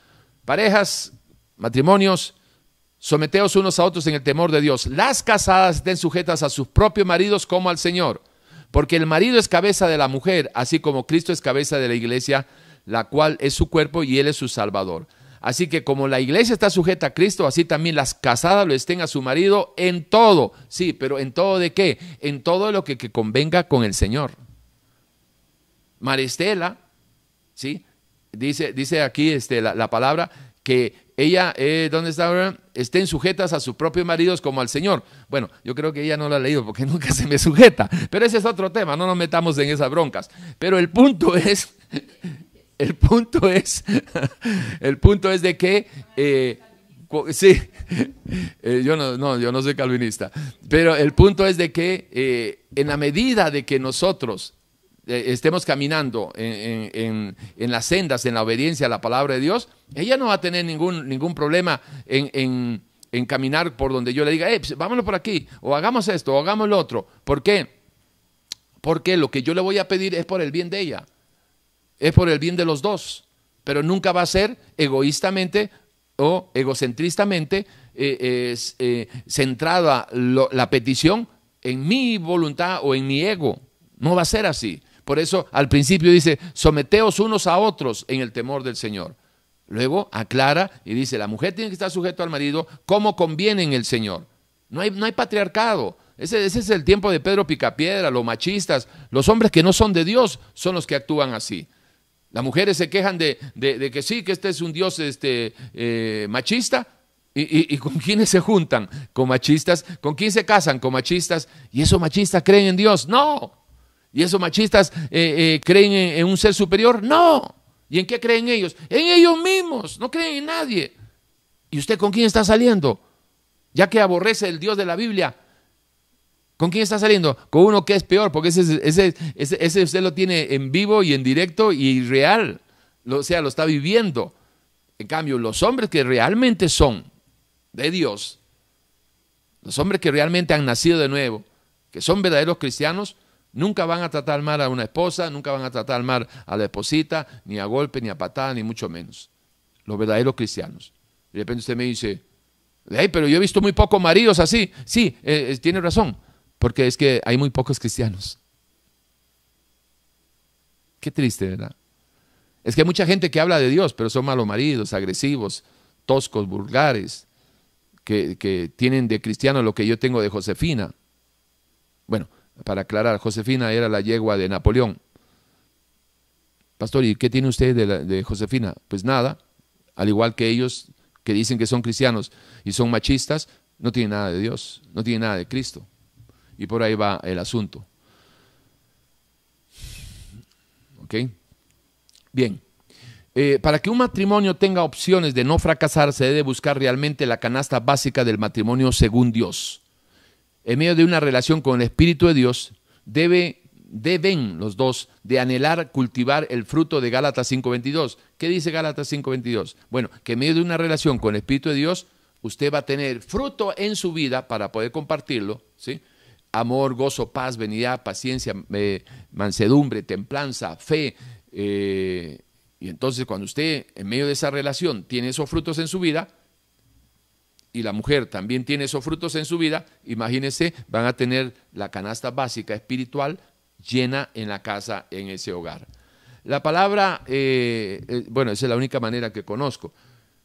Parejas, matrimonios, someteos unos a otros en el temor de Dios. Las casadas estén sujetas a sus propios maridos como al Señor, porque el marido es cabeza de la mujer, así como Cristo es cabeza de la iglesia, la cual es su cuerpo y él es su salvador. Así que como la iglesia está sujeta a Cristo, así también las casadas lo estén a su marido en todo. Sí, pero ¿en todo de qué? En todo lo que, que convenga con el Señor. Maristela, ¿sí? Dice, dice aquí este, la, la palabra que ella, eh, ¿dónde está? Estén sujetas a sus propios maridos como al Señor. Bueno, yo creo que ella no lo ha leído porque nunca se me sujeta, pero ese es otro tema, no nos metamos en esas broncas. Pero el punto es, el punto es, el punto es de que, eh, sí, eh, yo, no, no, yo no soy calvinista, pero el punto es de que eh, en la medida de que nosotros estemos caminando en, en, en las sendas, en la obediencia a la palabra de Dios, ella no va a tener ningún, ningún problema en, en, en caminar por donde yo le diga, eh, pues, vámonos por aquí, o hagamos esto, o hagamos lo otro. ¿Por qué? Porque lo que yo le voy a pedir es por el bien de ella, es por el bien de los dos, pero nunca va a ser egoístamente o egocentristamente eh, eh, eh, centrada lo, la petición en mi voluntad o en mi ego. No va a ser así. Por eso al principio dice, someteos unos a otros en el temor del Señor. Luego aclara y dice, la mujer tiene que estar sujeta al marido como conviene en el Señor. No hay, no hay patriarcado. Ese, ese es el tiempo de Pedro Picapiedra, los machistas, los hombres que no son de Dios son los que actúan así. Las mujeres se quejan de, de, de que sí, que este es un Dios este, eh, machista. ¿Y, y, ¿Y con quiénes se juntan? Con machistas. ¿Con quién se casan? Con machistas. ¿Y esos machistas creen en Dios? ¡No! ¿Y esos machistas eh, eh, creen en, en un ser superior? No. ¿Y en qué creen ellos? En ellos mismos, no creen en nadie. ¿Y usted con quién está saliendo? Ya que aborrece el Dios de la Biblia, ¿con quién está saliendo? Con uno que es peor, porque ese, ese, ese, ese usted lo tiene en vivo y en directo y real, o sea, lo está viviendo. En cambio, los hombres que realmente son de Dios, los hombres que realmente han nacido de nuevo, que son verdaderos cristianos, nunca van a tratar mal a una esposa, nunca van a tratar mal a la esposita, ni a golpe, ni a patada, ni mucho menos. Los verdaderos cristianos. De repente usted me dice, hey, pero yo he visto muy pocos maridos así. Sí, eh, tiene razón, porque es que hay muy pocos cristianos. Qué triste, ¿verdad? Es que hay mucha gente que habla de Dios, pero son malos maridos, agresivos, toscos, vulgares, que, que tienen de cristiano lo que yo tengo de Josefina. Bueno, para aclarar, Josefina era la yegua de Napoleón. Pastor, ¿y qué tiene usted de, la, de Josefina? Pues nada, al igual que ellos que dicen que son cristianos y son machistas, no tienen nada de Dios, no tienen nada de Cristo. Y por ahí va el asunto. ¿Ok? Bien. Eh, para que un matrimonio tenga opciones de no fracasar, se debe buscar realmente la canasta básica del matrimonio según Dios. En medio de una relación con el Espíritu de Dios, debe deben los dos de anhelar cultivar el fruto de Gálatas cinco veintidós. ¿Qué dice Gálatas cinco veintidós? Bueno, que en medio de una relación con el Espíritu de Dios, usted va a tener fruto en su vida para poder compartirlo, ¿sí? Amor, gozo, paz, benignidad, paciencia, eh, mansedumbre, templanza, fe. Eh, y entonces cuando usted en medio de esa relación tiene esos frutos en su vida, y la mujer también tiene esos frutos en su vida, imagínense, van a tener la canasta básica espiritual llena en la casa, en ese hogar. La palabra, eh, eh, bueno, esa es la única manera que conozco.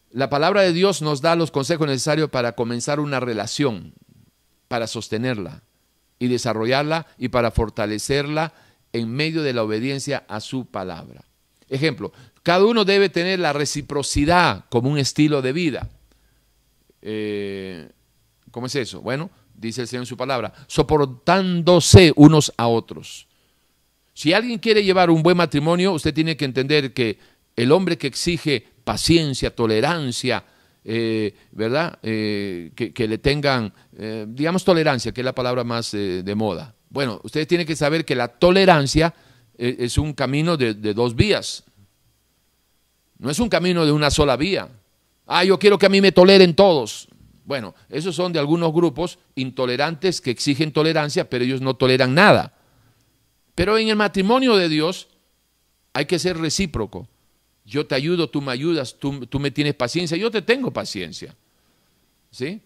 La palabra de Dios nos da los consejos necesarios para comenzar una relación, para sostenerla y desarrollarla y para fortalecerla en medio de la obediencia a su palabra. Ejemplo, cada uno debe tener la reciprocidad como un estilo de vida. Eh, ¿Cómo es eso? Bueno, dice el Señor en su palabra, soportándose unos a otros. Si alguien quiere llevar un buen matrimonio, usted tiene que entender que el hombre que exige paciencia, tolerancia, eh, ¿verdad? Eh, que, que le tengan, eh, digamos tolerancia, que es la palabra más eh, de moda. Bueno, ustedes tienen que saber que la tolerancia eh, es un camino de, de dos vías. No es un camino de una sola vía. Ah, yo quiero que a mí me toleren todos. Bueno, esos son de algunos grupos intolerantes que exigen tolerancia, pero ellos no toleran nada. Pero en el matrimonio de Dios hay que ser recíproco. Yo te ayudo, tú me ayudas, tú, tú me tienes paciencia, yo te tengo paciencia. ¿Sí?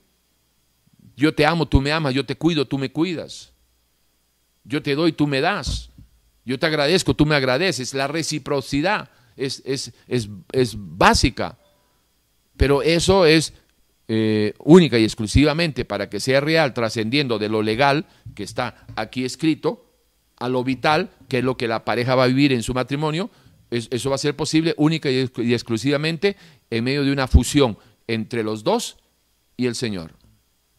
Yo te amo, tú me amas, yo te cuido, tú me cuidas. Yo te doy, tú me das. Yo te agradezco, tú me agradeces. La reciprocidad es, es, es, es básica. Pero eso es eh, única y exclusivamente para que sea real, trascendiendo de lo legal que está aquí escrito a lo vital, que es lo que la pareja va a vivir en su matrimonio. Es, eso va a ser posible única y, y exclusivamente en medio de una fusión entre los dos y el Señor.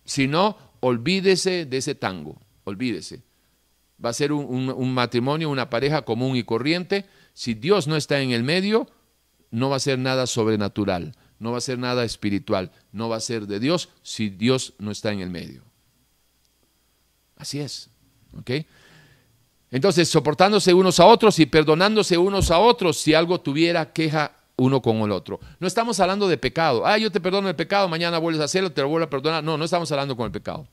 Si no, olvídese de ese tango, olvídese. Va a ser un, un, un matrimonio, una pareja común y corriente. Si Dios no está en el medio, no va a ser nada sobrenatural. No va a ser nada espiritual, no va a ser de Dios si Dios no está en el medio. Así es, ¿ok? Entonces, soportándose unos a otros y perdonándose unos a otros si algo tuviera queja uno con el otro. No estamos hablando de pecado. Ah, yo te perdono el pecado, mañana vuelves a hacerlo, te lo vuelvo a perdonar. No, no estamos hablando con el pecado.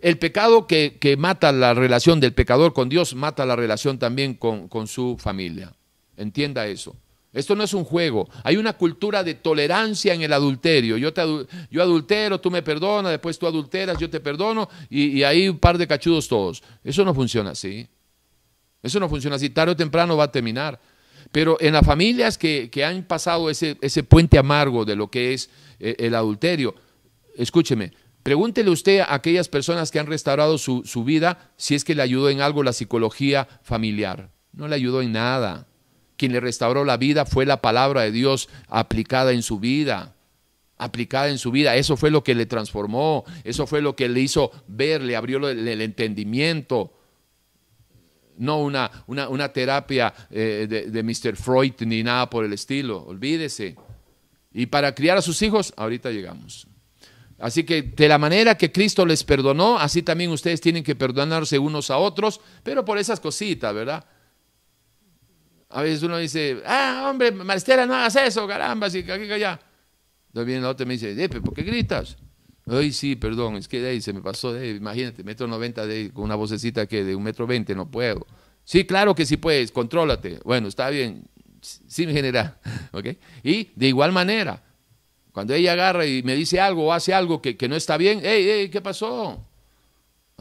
El pecado que, que mata la relación del pecador con Dios, mata la relación también con, con su familia. Entienda eso. Esto no es un juego. Hay una cultura de tolerancia en el adulterio. Yo, te, yo adultero, tú me perdonas, después tú adulteras, yo te perdono, y, y ahí un par de cachudos todos. Eso no funciona así. Eso no funciona así. Tarde o temprano va a terminar. Pero en las familias que, que han pasado ese, ese puente amargo de lo que es eh, el adulterio, escúcheme, pregúntele usted a aquellas personas que han restaurado su, su vida si es que le ayudó en algo la psicología familiar. No le ayudó en nada. Quien le restauró la vida fue la palabra de Dios aplicada en su vida, aplicada en su vida. Eso fue lo que le transformó, eso fue lo que le hizo ver, le abrió el, el entendimiento. No una, una, una terapia eh, de, de mister Freud ni nada por el estilo, olvídese. Y para criar a sus hijos, ahorita llegamos. Así que de la manera que Cristo les perdonó, así también ustedes tienen que perdonarse unos a otros, pero por esas cositas, ¿verdad? A veces uno dice, ah, hombre, Maristela, no hagas eso, caramba, si aquí, allá. Entonces viene la otra y me dice, ¿por qué gritas? Ay, sí, perdón, es que de ahí se me pasó, de ahí, imagínate, metro noventa de ahí, con una vocecita que de un metro veinte, no puedo. Sí, claro que sí puedes, contrólate. Bueno, está bien, sí, mi general, ¿ok? Y de igual manera, cuando ella agarra y me dice algo o hace algo que, que no está bien, hey, hey, ¿qué pasó?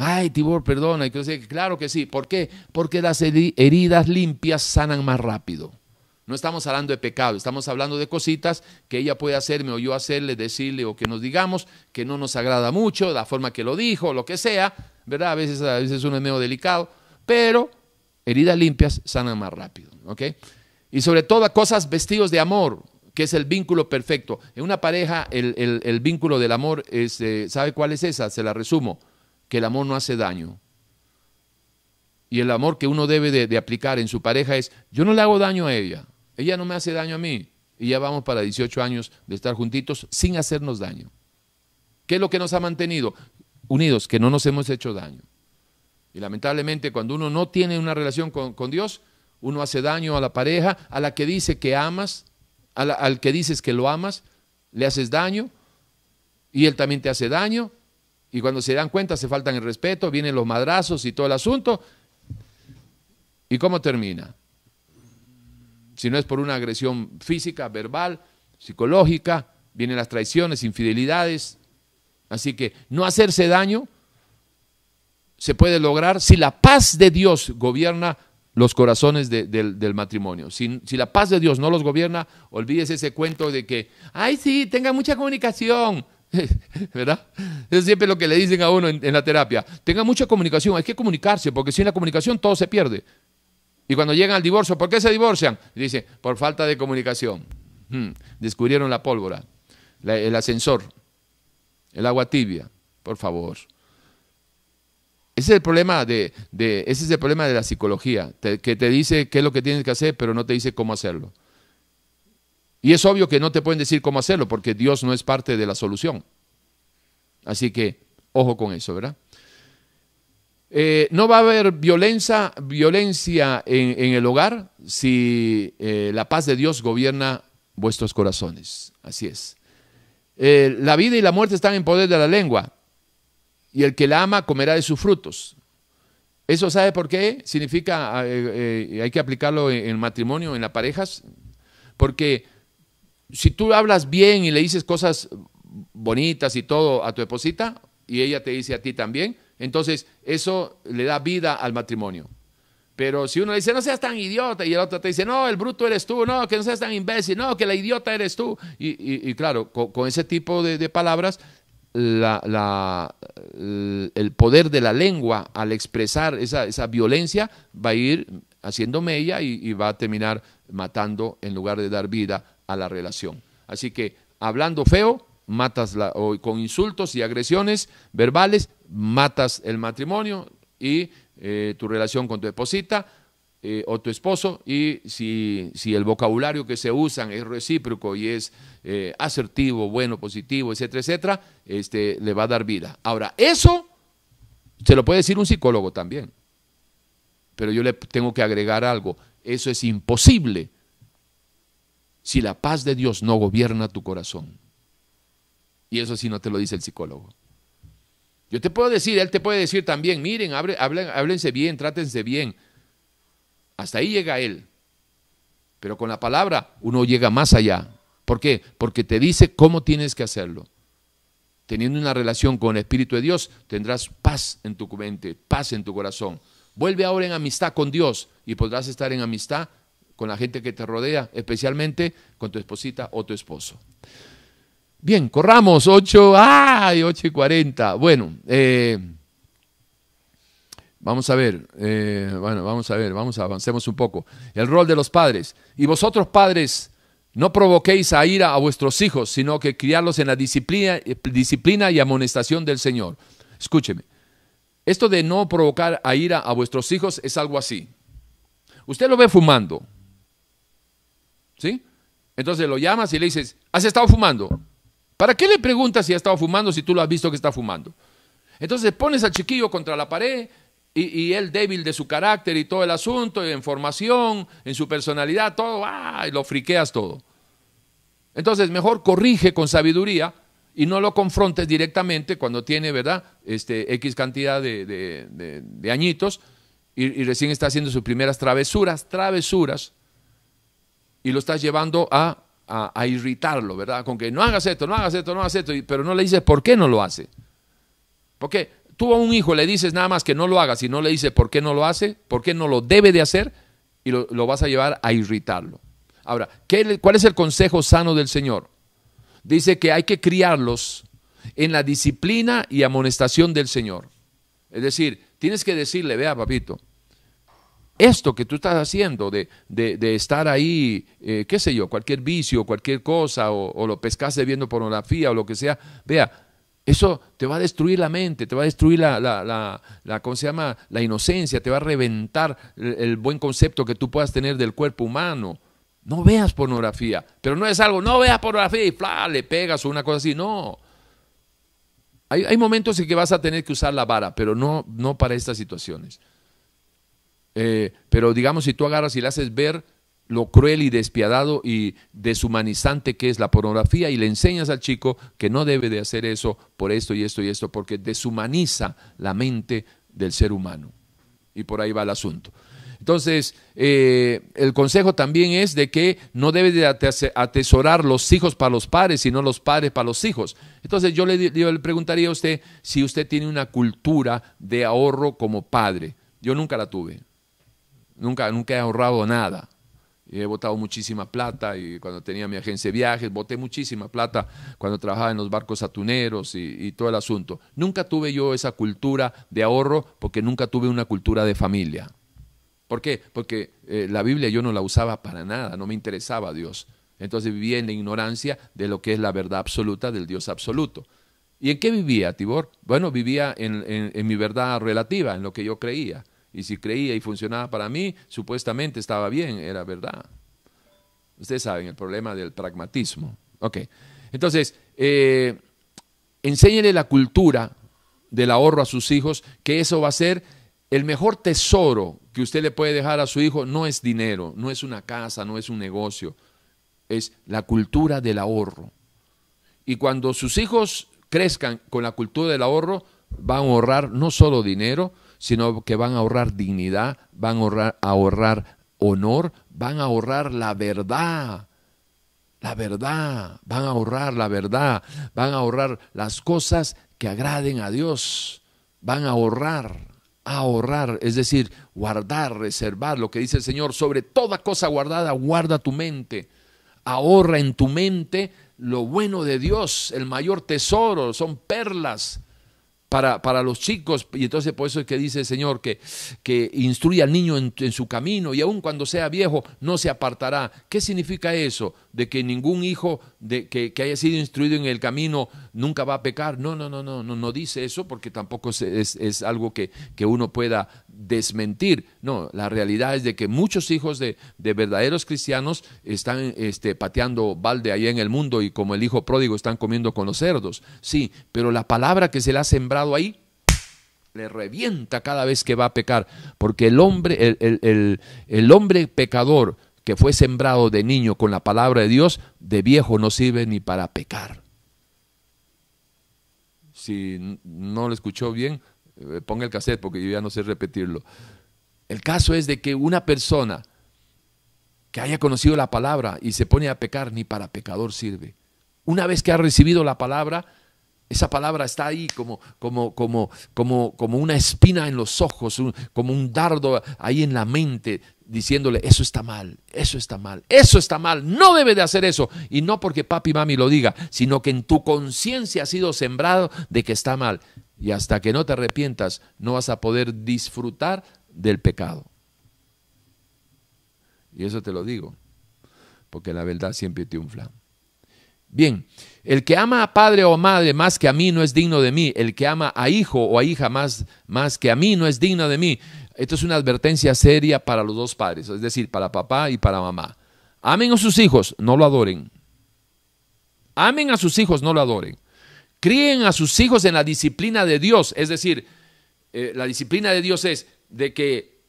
Ay, Tibor, perdona. Claro que sí. ¿Por qué? Porque las heridas limpias sanan más rápido. No estamos hablando de pecado, estamos hablando de cositas que ella puede hacerme o yo hacerle, decirle o que nos digamos, que no nos agrada mucho, la forma que lo dijo, lo que sea, ¿verdad? A veces, a veces uno es medio delicado, pero heridas limpias sanan más rápido, ¿ok? Y sobre todo cosas vestidos de amor, que es el vínculo perfecto. En una pareja el, el, el vínculo del amor, es, eh, ¿sabe cuál es esa? Se la resumo. Que el amor no hace daño. Y el amor que uno debe de, de aplicar en su pareja es, yo no le hago daño a ella, ella no me hace daño a mí, y ya vamos para dieciocho años de estar juntitos sin hacernos daño. ¿Qué es lo que nos ha mantenido unidos? Que no nos hemos hecho daño. Y lamentablemente cuando uno no tiene una relación con, con Dios, uno hace daño a la pareja, a la que dice que amas, a la, al que dices que lo amas, le haces daño y él también te hace daño. Y cuando se dan cuenta se faltan el respeto, vienen los madrazos y todo el asunto. ¿Y cómo termina? Si no es por una agresión física, verbal, psicológica, vienen las traiciones, infidelidades. Así que no hacerse daño se puede lograr si la paz de Dios gobierna los corazones de, del, del matrimonio. Si, si la paz de Dios no los gobierna, olvídese ese cuento de que, ay sí, tengan mucha comunicación, ¿verdad? Es siempre lo que le dicen a uno en, en la terapia. Tengan mucha comunicación, hay que comunicarse, porque sin la comunicación todo se pierde. Y cuando llegan al divorcio, ¿por qué se divorcian? Dicen, por falta de comunicación. Hmm, descubrieron la pólvora, la, el ascensor, el agua tibia, por favor. Ese es el problema de, de, ese es el problema de la psicología, te, que te dice qué es lo que tienes que hacer, pero no te dice cómo hacerlo. Y es obvio que no te pueden decir cómo hacerlo, porque Dios no es parte de la solución. Así que, ojo con eso, ¿verdad? Eh, no va a haber violencia, violencia en, en el hogar si eh, la paz de Dios gobierna vuestros corazones. Así es. Eh, la vida y la muerte están en poder de la lengua, y el que la ama comerá de sus frutos. ¿Eso sabe por qué? Significa, eh, eh, hay que aplicarlo en el matrimonio, en las parejas, porque si tú hablas bien y le dices cosas bonitas y todo a tu esposita, y ella te dice a ti también, entonces eso le da vida al matrimonio. Pero si uno le dice, no seas tan idiota, y el otro te dice, no, el bruto eres tú, no, que no seas tan imbécil, no, que la idiota eres tú. Y, y, y claro, con, con ese tipo de, de palabras, La, la, el poder de la lengua al expresar esa, esa violencia va a ir haciendo mella y, y va a terminar matando en lugar de dar vida a la relación. Así que hablando feo, matas la, o con insultos y agresiones verbales, matas el matrimonio y eh, tu relación con tu esposita eh, o tu esposo. Y si, si el vocabulario que se usan es recíproco y es Eh, asertivo, bueno, positivo, etcétera, etcétera, este, le va a dar vida. Ahora, eso se lo puede decir un psicólogo también, pero yo le tengo que agregar algo: eso es imposible si la paz de Dios no gobierna tu corazón. Y eso sí no te lo dice el psicólogo. Yo te puedo decir, él te puede decir también, miren, hable, hable, háblense bien, trátense bien, hasta ahí llega él, pero con la palabra uno llega más allá. ¿Por qué? Porque te dice cómo tienes que hacerlo. Teniendo una relación con el Espíritu de Dios, tendrás paz en tu mente, paz en tu corazón. Vuelve ahora en amistad con Dios y podrás estar en amistad con la gente que te rodea, especialmente con tu esposita o tu esposo. Bien, corramos, ocho y cuarenta. Bueno, eh, vamos a ver, eh, bueno, vamos a ver, vamos a avancemos un poco. El rol de los padres. Y vosotros, padres, no provoquéis a ira a vuestros hijos, sino que criarlos en la disciplina, disciplina y amonestación del Señor. Escúcheme, esto de no provocar a ira a vuestros hijos es algo así. Usted lo ve fumando, ¿sí? Entonces lo llamas y le dices, ¿has estado fumando? ¿Para qué le preguntas si ha estado fumando si tú lo has visto que está fumando? Entonces pones al chiquillo contra la pared, Y, y él débil de su carácter y todo el asunto, en formación, en su personalidad, todo, ¡ah! Y lo friqueas todo. Entonces mejor corrige con sabiduría y no lo confrontes directamente cuando tiene, ¿verdad?, este, X cantidad de, de, de, de añitos y, y recién está haciendo sus primeras travesuras, travesuras, y lo estás llevando a, a, a irritarlo, ¿verdad?, con que no hagas esto, no hagas esto, no hagas esto, y, pero no le dices por qué no lo hace. ¿Por qué? Tú a un hijo le dices nada más que no lo haga, si no le dices por qué no lo hace, por qué no lo debe de hacer, y lo, lo vas a llevar a irritarlo. Ahora, ¿qué, ¿cuál es el consejo sano del Señor? Dice que hay que criarlos en la disciplina y amonestación del Señor. Es decir, tienes que decirle, vea papito, esto que tú estás haciendo de, de, de estar ahí, eh, qué sé yo, cualquier vicio, cualquier cosa, o, o lo pescaste viendo pornografía o lo que sea, vea, eso te va a destruir la mente, te va a destruir la, la, la, la, ¿cómo se llama? La inocencia, te va a reventar el, el buen concepto que tú puedas tener del cuerpo humano. No veas pornografía, pero no es algo, no veas pornografía y ¡fla! Le pegas o una cosa así, no. Hay, hay momentos en que vas a tener que usar la vara, pero no, no para estas situaciones. Eh, pero digamos, si tú agarras y le haces ver lo cruel y despiadado y deshumanizante que es la pornografía y le enseñas al chico que no debe de hacer eso por esto y esto y esto, porque deshumaniza la mente del ser humano. Y por ahí va el asunto. Entonces, eh, el consejo también es de que no debes de atesorar los hijos para los padres, sino los padres para los hijos. Entonces, yo le, yo le preguntaría a usted si usted tiene una cultura de ahorro como padre. Yo nunca la tuve. Nunca, nunca he ahorrado nada. He botado muchísima plata y cuando tenía mi agencia de viajes, boté muchísima plata cuando trabajaba en los barcos atuneros y, y todo el asunto. Nunca tuve yo esa cultura de ahorro porque nunca tuve una cultura de familia. ¿Por qué? Porque eh, la Biblia yo no la usaba para nada, no me interesaba a Dios. Entonces vivía en la ignorancia de lo que es la verdad absoluta del Dios absoluto. ¿Y en qué vivía, Tibor? Bueno, vivía en, en, en mi verdad relativa, en lo que yo creía. Y si creía y funcionaba para mí, supuestamente estaba bien, era verdad. Ustedes saben el problema del pragmatismo. Ok, entonces, eh, enséñele la cultura del ahorro a sus hijos, que eso va a ser... El mejor tesoro que usted le puede dejar a su hijo no es dinero, no es una casa, no es un negocio, es la cultura del ahorro. Y cuando sus hijos crezcan con la cultura del ahorro, van a ahorrar no solo dinero, sino que van a ahorrar dignidad, van a ahorrar, ahorrar honor, van a ahorrar la verdad. La verdad, van a ahorrar la verdad, van a ahorrar las cosas que agraden a Dios, van a ahorrar. Ahorrar, es decir, guardar, reservar, lo que dice el Señor, sobre toda cosa guardada, guarda tu mente, ahorra en tu mente lo bueno de Dios, el mayor tesoro, son perlas para, para los chicos, y entonces por eso es que dice el Señor que, que instruye al niño en, en su camino, y aun cuando sea viejo no se apartará. ¿Qué significa eso? De que ningún hijo de, que, que haya sido instruido en el camino nunca va a pecar. No, no, no, no, no, no dice eso, porque tampoco es, es, es algo que, que uno pueda desmentir. No, la realidad es de que muchos hijos de, de verdaderos cristianos están este, pateando balde allá en el mundo, y como el hijo pródigo están comiendo con los cerdos. Sí, pero la palabra que se le ha sembrado ahí le revienta cada vez que va a pecar, porque el hombre, el, el, el, el hombre pecador que fue sembrado de niño con la palabra de Dios, de viejo no sirve ni para pecar. Si no lo escuchó bien, ponga el cassette porque yo ya no sé repetirlo. El caso es de que una persona que haya conocido la palabra y se pone a pecar, ni para pecador sirve. Una vez que ha recibido la palabra, esa palabra está ahí como, como, como, como, como una espina en los ojos, un, como un dardo ahí en la mente, diciéndole, eso está mal, eso está mal, eso está mal, no debe de hacer eso. Y no porque papi y mami lo diga, sino que en tu conciencia ha sido sembrado de que está mal. Y hasta que no te arrepientas, no vas a poder disfrutar del pecado. Y eso te lo digo, porque la verdad siempre triunfa. Bien, el que ama a padre o madre más que a mí no es digno de mí. El que ama a hijo o a hija más, más que a mí no es digno de mí. Esto es una advertencia seria para los dos padres, es decir, para papá y para mamá. Amen a sus hijos, no lo adoren. Amen a sus hijos, no lo adoren. Críen a sus hijos en la disciplina de Dios, es decir, eh, la disciplina de Dios es de que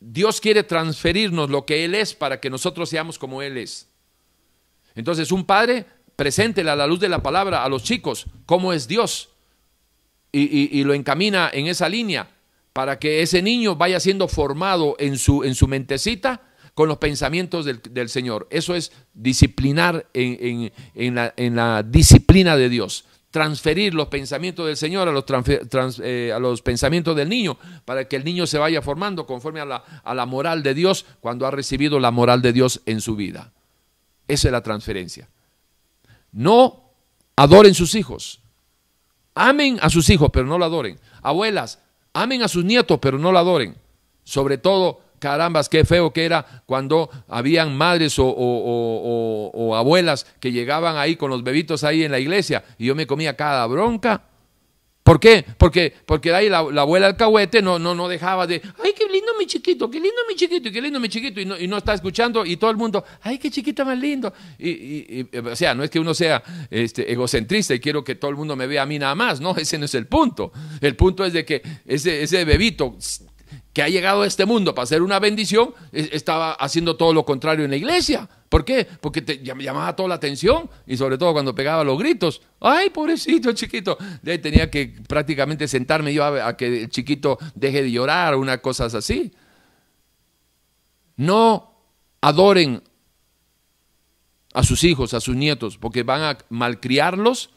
Dios quiere transferirnos lo que Él es para que nosotros seamos como Él es. Entonces, un padre, preséntele a la luz de la palabra a los chicos cómo es Dios y, y, y lo encamina en esa línea para que ese niño vaya siendo formado en su, en su mentecita con los pensamientos del, del Señor. Eso es disciplinar en, en, en, la, en la disciplina de Dios, transferir los pensamientos del Señor a los, trans, eh, a los pensamientos del niño para que el niño se vaya formando conforme a la, a la moral de Dios cuando ha recibido la moral de Dios en su vida. Esa es la transferencia. No adoren sus hijos, amen a sus hijos, pero no lo adoren. Abuelas, amen a sus nietos, pero no lo adoren. Sobre todo, carambas, qué feo que era cuando habían madres o, o, o, o, o abuelas que llegaban ahí con los bebitos ahí en la iglesia y yo me comía cada bronca. ¿Por qué? Porque, porque ahí la, la abuela alcahuete no, no, no dejaba de, ay, qué lindo mi mi chiquito, qué lindo mi chiquito, qué lindo mi chiquito, y no, y no está escuchando, y todo el mundo, ay, qué chiquito más lindo. Y, y, y, o sea, no es que uno sea este, egocentrista y quiero que todo el mundo me vea a mí nada más, no, ese no es el punto. El punto es de que ese, ese bebito que ha llegado a este mundo para hacer una bendición, estaba haciendo todo lo contrario en la iglesia. ¿Por qué? Porque te llamaba toda la atención y sobre todo cuando pegaba los gritos. ¡Ay, pobrecito, chiquito! De ahí tenía que prácticamente sentarme yo a, a que el chiquito deje de llorar, unas cosas así. No adoren a sus hijos, a sus nietos, porque van a malcriarlos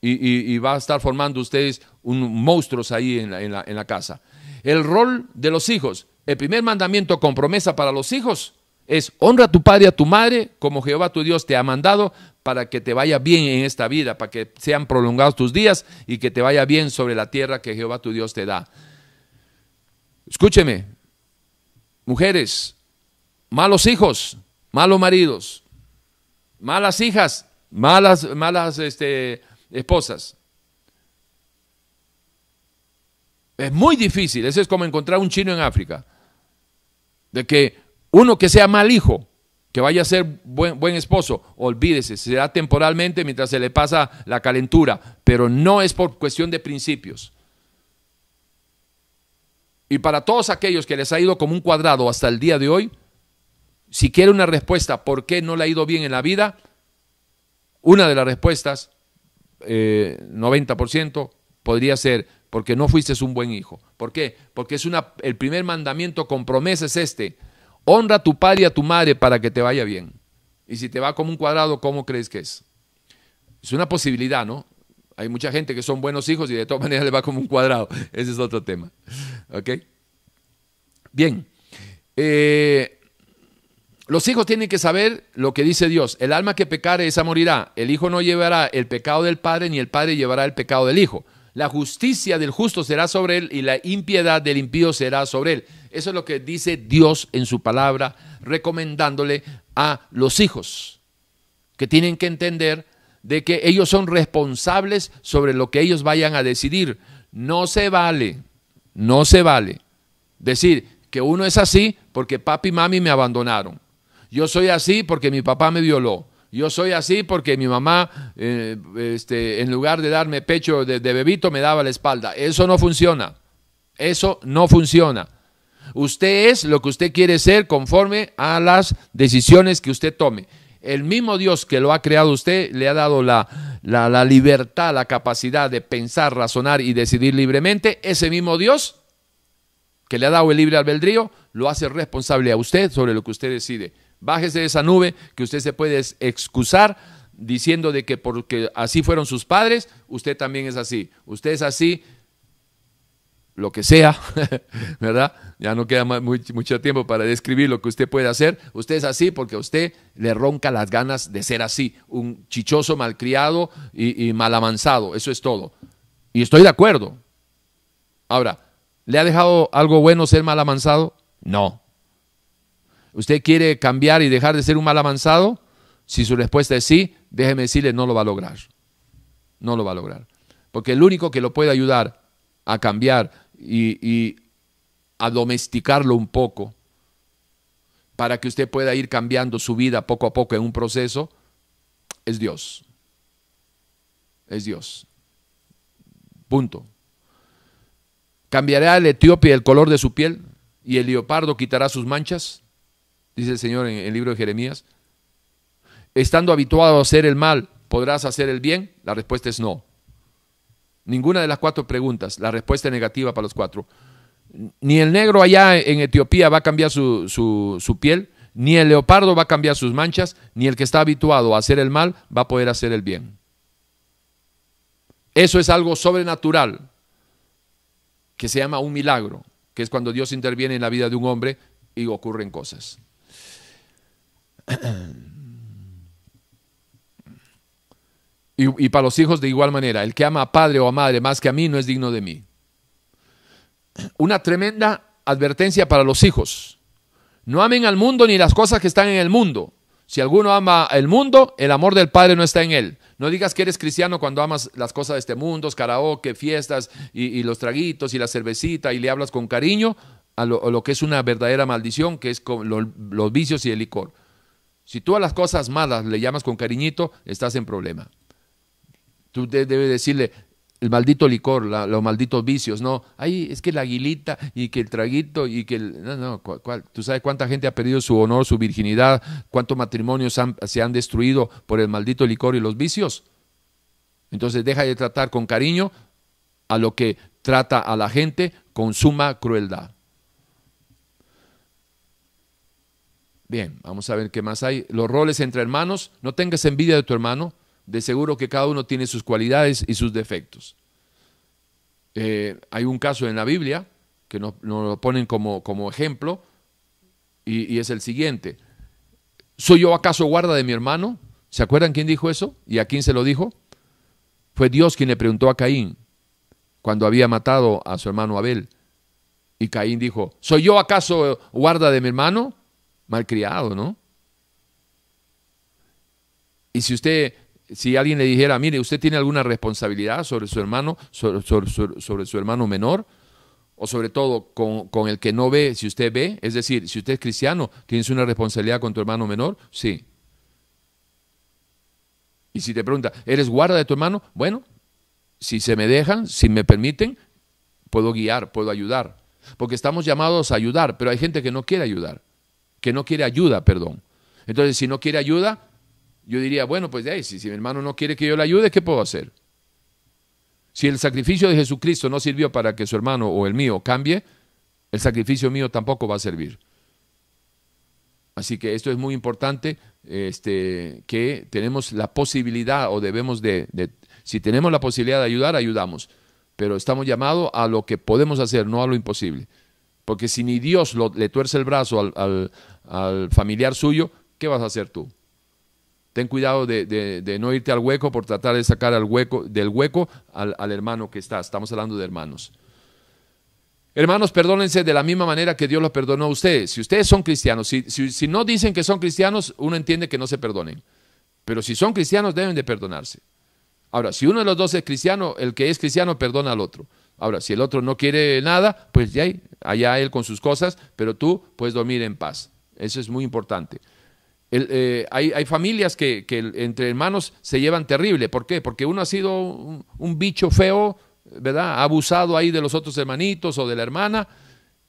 y, y, y va a estar formando ustedes un, monstruos ahí en la, en la, en la casa. El rol de los hijos, el primer mandamiento con promesa para los hijos es honra a tu padre y a tu madre como Jehová tu Dios te ha mandado para que te vaya bien en esta vida, para que sean prolongados tus días y que te vaya bien sobre la tierra que Jehová tu Dios te da. Escúcheme, mujeres, malos hijos, malos maridos, malas hijas, malas, malas este, esposas. Es muy difícil, eso es como encontrar un chino en África, de que uno que sea mal hijo, que vaya a ser buen, buen esposo, olvídese, será temporalmente mientras se le pasa la calentura, pero no es por cuestión de principios. Y para todos aquellos que les ha ido como un cuadrado hasta el día de hoy, si quiere una respuesta por qué no le ha ido bien en la vida, una de las respuestas, eh, noventa por ciento, podría ser porque no fuiste un buen hijo. ¿Por qué? Porque es una, el primer mandamiento con promesa es este. Honra a tu padre y a tu madre para que te vaya bien. Y si te va como un cuadrado, ¿cómo crees que es? Es una posibilidad, ¿no? Hay mucha gente que son buenos hijos y de todas maneras le va como un cuadrado. Ese es otro tema. ¿Ok? Bien. Eh, los hijos tienen que saber lo que dice Dios. El alma que pecare, esa morirá. El hijo no llevará el pecado del padre, ni el padre llevará el pecado del hijo. La justicia del justo será sobre él y la impiedad del impío será sobre él. Eso es lo que dice Dios en su palabra, recomendándole a los hijos que tienen que entender de que ellos son responsables sobre lo que ellos vayan a decidir. No se vale, no se vale decir que uno es así porque papi y mami me abandonaron. Yo soy así porque mi papá me violó. Yo soy así porque mi mamá, eh, este, en lugar de darme pecho de, de bebito, me daba la espalda. Eso no funciona. Eso no funciona. Usted es lo que usted quiere ser conforme a las decisiones que usted tome. El mismo Dios que lo ha creado usted le ha dado la, la, la libertad, la capacidad de pensar, razonar y decidir libremente. Ese mismo Dios que le ha dado el libre albedrío lo hace responsable a usted sobre lo que usted decide. Bájese de esa nube que usted se puede excusar diciendo de que porque así fueron sus padres, usted también es así. Usted es así, lo que sea, ¿verdad? Ya no queda más, muy, mucho tiempo para describir lo que usted puede hacer. Usted es así porque a usted le ronca las ganas de ser así, un chichoso malcriado y, y mal avanzado. Eso es todo. Y estoy de acuerdo. Ahora, ¿le ha dejado algo bueno ser mal avanzado? No. ¿Usted quiere cambiar y dejar de ser un mal avanzado? Si su respuesta es sí, déjeme decirle, no lo va a lograr. No lo va a lograr. Porque el único que lo puede ayudar a cambiar y, y a domesticarlo un poco para que usted pueda ir cambiando su vida poco a poco en un proceso, es Dios. Es Dios. Punto. ¿Cambiará el etíope el color de su piel y el leopardo quitará sus manchas? Dice el Señor en el libro de Jeremías. Estando habituado a hacer el mal, ¿podrás hacer el bien? La respuesta es no. Ninguna de las cuatro preguntas. La respuesta es negativa para los cuatro. Ni el negro allá en Etiopía va a cambiar su, su, su piel, ni el leopardo va a cambiar sus manchas, ni el que está habituado a hacer el mal va a poder hacer el bien. Eso es algo sobrenatural, que se llama un milagro, que es cuando Dios interviene en la vida de un hombre y ocurren cosas. Y, y para los hijos de igual manera, el que ama a padre o a madre más que a mí no es digno de mí. Una tremenda advertencia para los hijos. No amen al mundo ni las cosas que están en el mundo. Si alguno ama el mundo, el amor del Padre no está en él. No digas que eres cristiano cuando amas las cosas de este mundo, karaoke, fiestas y, y los traguitos y la cervecita y le hablas con cariño. a lo, a lo que es una verdadera maldición, que es con lo, los vicios y el licor. Si tú a las cosas malas le llamas con cariñito, estás en problema. Tú de, debes decirle el maldito licor, la, los malditos vicios, no, ay, es que la aguilita y que el traguito y que el... No, no, cual, cual, tú sabes cuánta gente ha perdido su honor, su virginidad, cuántos matrimonios han, se han destruido por el maldito licor y los vicios. Entonces deja de tratar con cariño a lo que trata a la gente con suma crueldad. Bien, vamos a ver qué más hay. Los roles entre hermanos, no tengas envidia de tu hermano, de seguro que cada uno tiene sus cualidades y sus defectos. Eh, hay un caso en la Biblia que nos, nos lo ponen como, como ejemplo y, y es el siguiente. ¿Soy yo acaso guarda de mi hermano? ¿Se acuerdan quién dijo eso y a quién se lo dijo? Fue Dios quien le preguntó a Caín cuando había matado a su hermano Abel. Y Caín dijo, ¿soy yo acaso guarda de mi hermano? Malcriado, ¿no? Y si usted, si alguien le dijera, mire, usted tiene alguna responsabilidad sobre su hermano, sobre, sobre, sobre, sobre su hermano menor, o sobre todo con, con el que no ve, si usted ve, es decir, si usted es cristiano, ¿tienes una responsabilidad con tu hermano menor? Sí. Y si te pregunta, ¿eres guarda de tu hermano? Bueno, si se me dejan, si me permiten, puedo guiar, puedo ayudar, porque estamos llamados a ayudar, pero hay gente que no quiere ayudar. que no quiere ayuda, perdón. Entonces, si no quiere ayuda, yo diría, bueno, pues hey, si, si mi hermano no quiere que yo le ayude, ¿qué puedo hacer? Si el sacrificio de Jesucristo no sirvió para que su hermano o el mío cambie, el sacrificio mío tampoco va a servir. Así que esto es muy importante, este, que tenemos la posibilidad o debemos de, de, si tenemos la posibilidad de ayudar, ayudamos, pero estamos llamados a lo que podemos hacer, no a lo imposible. Porque si ni Dios lo, le tuerce el brazo al, al, al familiar suyo, ¿qué vas a hacer tú? Ten cuidado de, de, de no irte al hueco por tratar de sacar al hueco, del hueco al, al hermano que está. Estamos hablando de hermanos. Hermanos, perdónense de la misma manera que Dios los perdonó a ustedes. Si ustedes son cristianos, si, si, si no dicen que son cristianos, uno entiende que no se perdonen. Pero si son cristianos, deben de perdonarse. Ahora, si uno de los dos es cristiano, el que es cristiano perdona al otro. Ahora, si el otro no quiere nada, pues ya allá él con sus cosas, pero tú puedes dormir en paz. Eso es muy importante. El, eh, hay, hay familias que, que entre hermanos se llevan terrible. ¿Por qué? Porque uno ha sido un, un bicho feo, ¿verdad? Ha abusado ahí de los otros hermanitos o de la hermana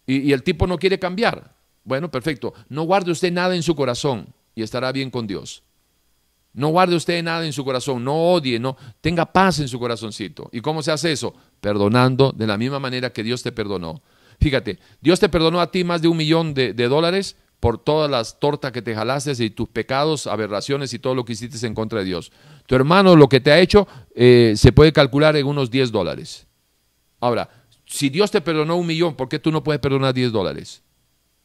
y, y el tipo no quiere cambiar. Bueno, perfecto. No guarde usted nada en su corazón y estará bien con Dios. No guarde usted nada en su corazón, no odie, no, tenga paz en su corazoncito. ¿Y cómo se hace eso? Perdonando de la misma manera que Dios te perdonó. Fíjate, Dios te perdonó a ti más de un millón de, de dólares por todas las tortas que te jalaste y tus pecados, aberraciones y todo lo que hiciste en contra de Dios. Tu hermano lo que te ha hecho eh, se puede calcular en unos diez dólares. Ahora, si Dios te perdonó un millón, ¿por qué tú no puedes perdonar diez dólares?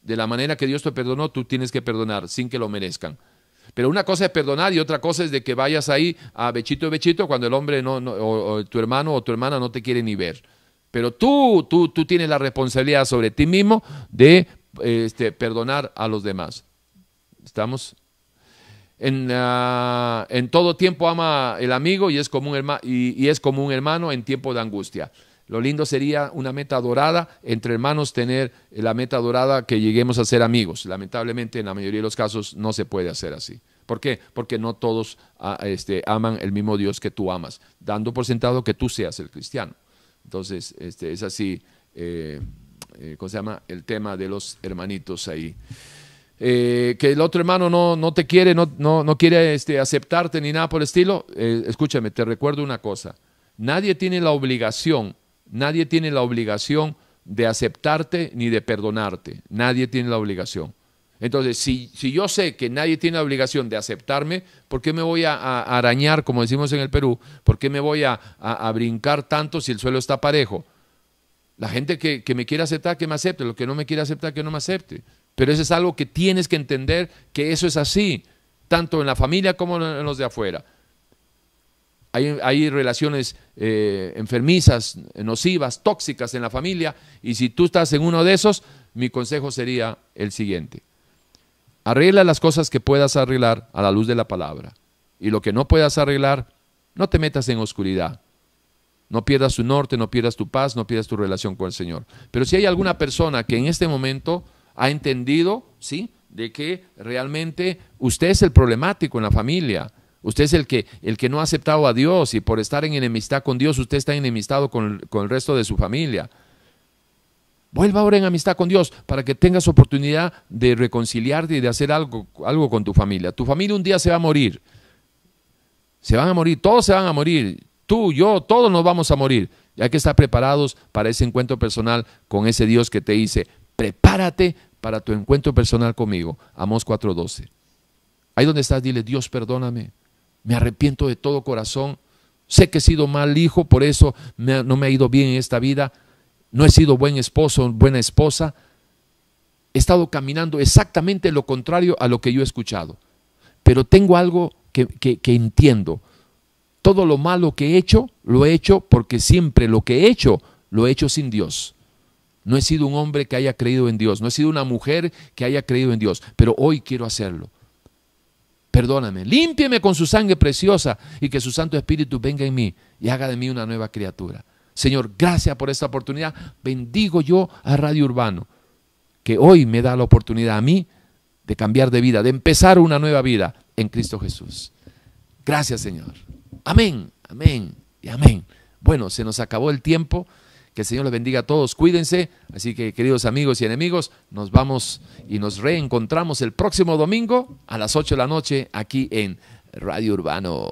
De la manera que Dios te perdonó, tú tienes que perdonar sin que lo merezcan. Pero una cosa es perdonar y otra cosa es de que vayas ahí a bechito y bechito cuando el hombre no, no o, o tu hermano o tu hermana no te quiere ni ver. Pero tú, tú, tú tienes la responsabilidad sobre ti mismo de este, perdonar a los demás. ¿Estamos? En, uh, en todo tiempo ama el amigo y es, como un herma, y, y es como un hermano en tiempo de angustia. Lo lindo sería una meta dorada, entre hermanos tener la meta dorada que lleguemos a ser amigos. Lamentablemente en la mayoría de los casos no se puede hacer así. ¿Por qué? Porque no todos a, este, aman el mismo Dios que tú amas, dando por sentado que tú seas el cristiano. Entonces este, es así, eh, eh, ¿cómo se llama? El tema de los hermanitos ahí. Eh, que el otro hermano no, no te quiere, no, no, no quiere este, aceptarte ni nada por el estilo. Eh, escúchame, te recuerdo una cosa. Nadie tiene la obligación Nadie tiene la obligación de aceptarte ni de perdonarte. Nadie tiene la obligación. Entonces, si, si yo sé que nadie tiene la obligación de aceptarme, ¿por qué me voy a, a arañar, como decimos en el Perú? ¿Por qué me voy a, a, a brincar tanto si el suelo está parejo? La gente que, que me quiere aceptar, que me acepte. Lo que no me quiere aceptar, que no me acepte. Pero eso es algo que tienes que entender, que eso es así, tanto en la familia como en los de afuera. Hay, hay relaciones eh, enfermizas, nocivas, tóxicas en la familia, y si tú estás en uno de esos, mi consejo sería el siguiente. Arregla las cosas que puedas arreglar a la luz de la palabra, y lo que no puedas arreglar, no te metas en oscuridad. No pierdas tu norte, no pierdas tu paz, no pierdas tu relación con el Señor. Pero si hay alguna persona que en este momento ha entendido, ¿sí?, de que realmente usted es el problemático en la familia, usted es el que, el que no ha aceptado a Dios, y por estar en enemistad con Dios, usted está enemistado con, con el resto de su familia. Vuelva ahora en amistad con Dios para que tengas oportunidad de reconciliarte y de hacer algo, algo con tu familia. Tu familia un día se va a morir. Se van a morir, todos se van a morir. Tú, yo, todos nos vamos a morir. Y hay que estar preparados para ese encuentro personal con ese Dios que te dice, prepárate para tu encuentro personal conmigo. Amós cuatro doce. Ahí donde estás, dile, Dios, perdóname. Me arrepiento de todo corazón. Sé que he sido mal hijo, por eso me, no me ha ido bien en esta vida. No he sido buen esposo, buena esposa. He estado caminando exactamente lo contrario a lo que yo he escuchado. Pero tengo algo que, que, que entiendo. Todo lo malo que he hecho, lo he hecho porque siempre lo que he hecho, lo he hecho sin Dios. No he sido un hombre que haya creído en Dios. No he sido una mujer que haya creído en Dios. Pero hoy quiero hacerlo. Perdóname, límpieme con su sangre preciosa y que su Santo Espíritu venga en mí y haga de mí una nueva criatura. Señor, gracias por esta oportunidad. Bendigo yo a Radio Urbano, que hoy me da la oportunidad a mí de cambiar de vida, de empezar una nueva vida en Cristo Jesús. Gracias, Señor. Amén, amén y amén. Bueno, se nos acabó el tiempo. Que el Señor les bendiga a todos. Cuídense. Así que, queridos amigos y enemigos, nos vamos y nos reencontramos el próximo domingo a las ocho de la noche aquí en Radio Urbano.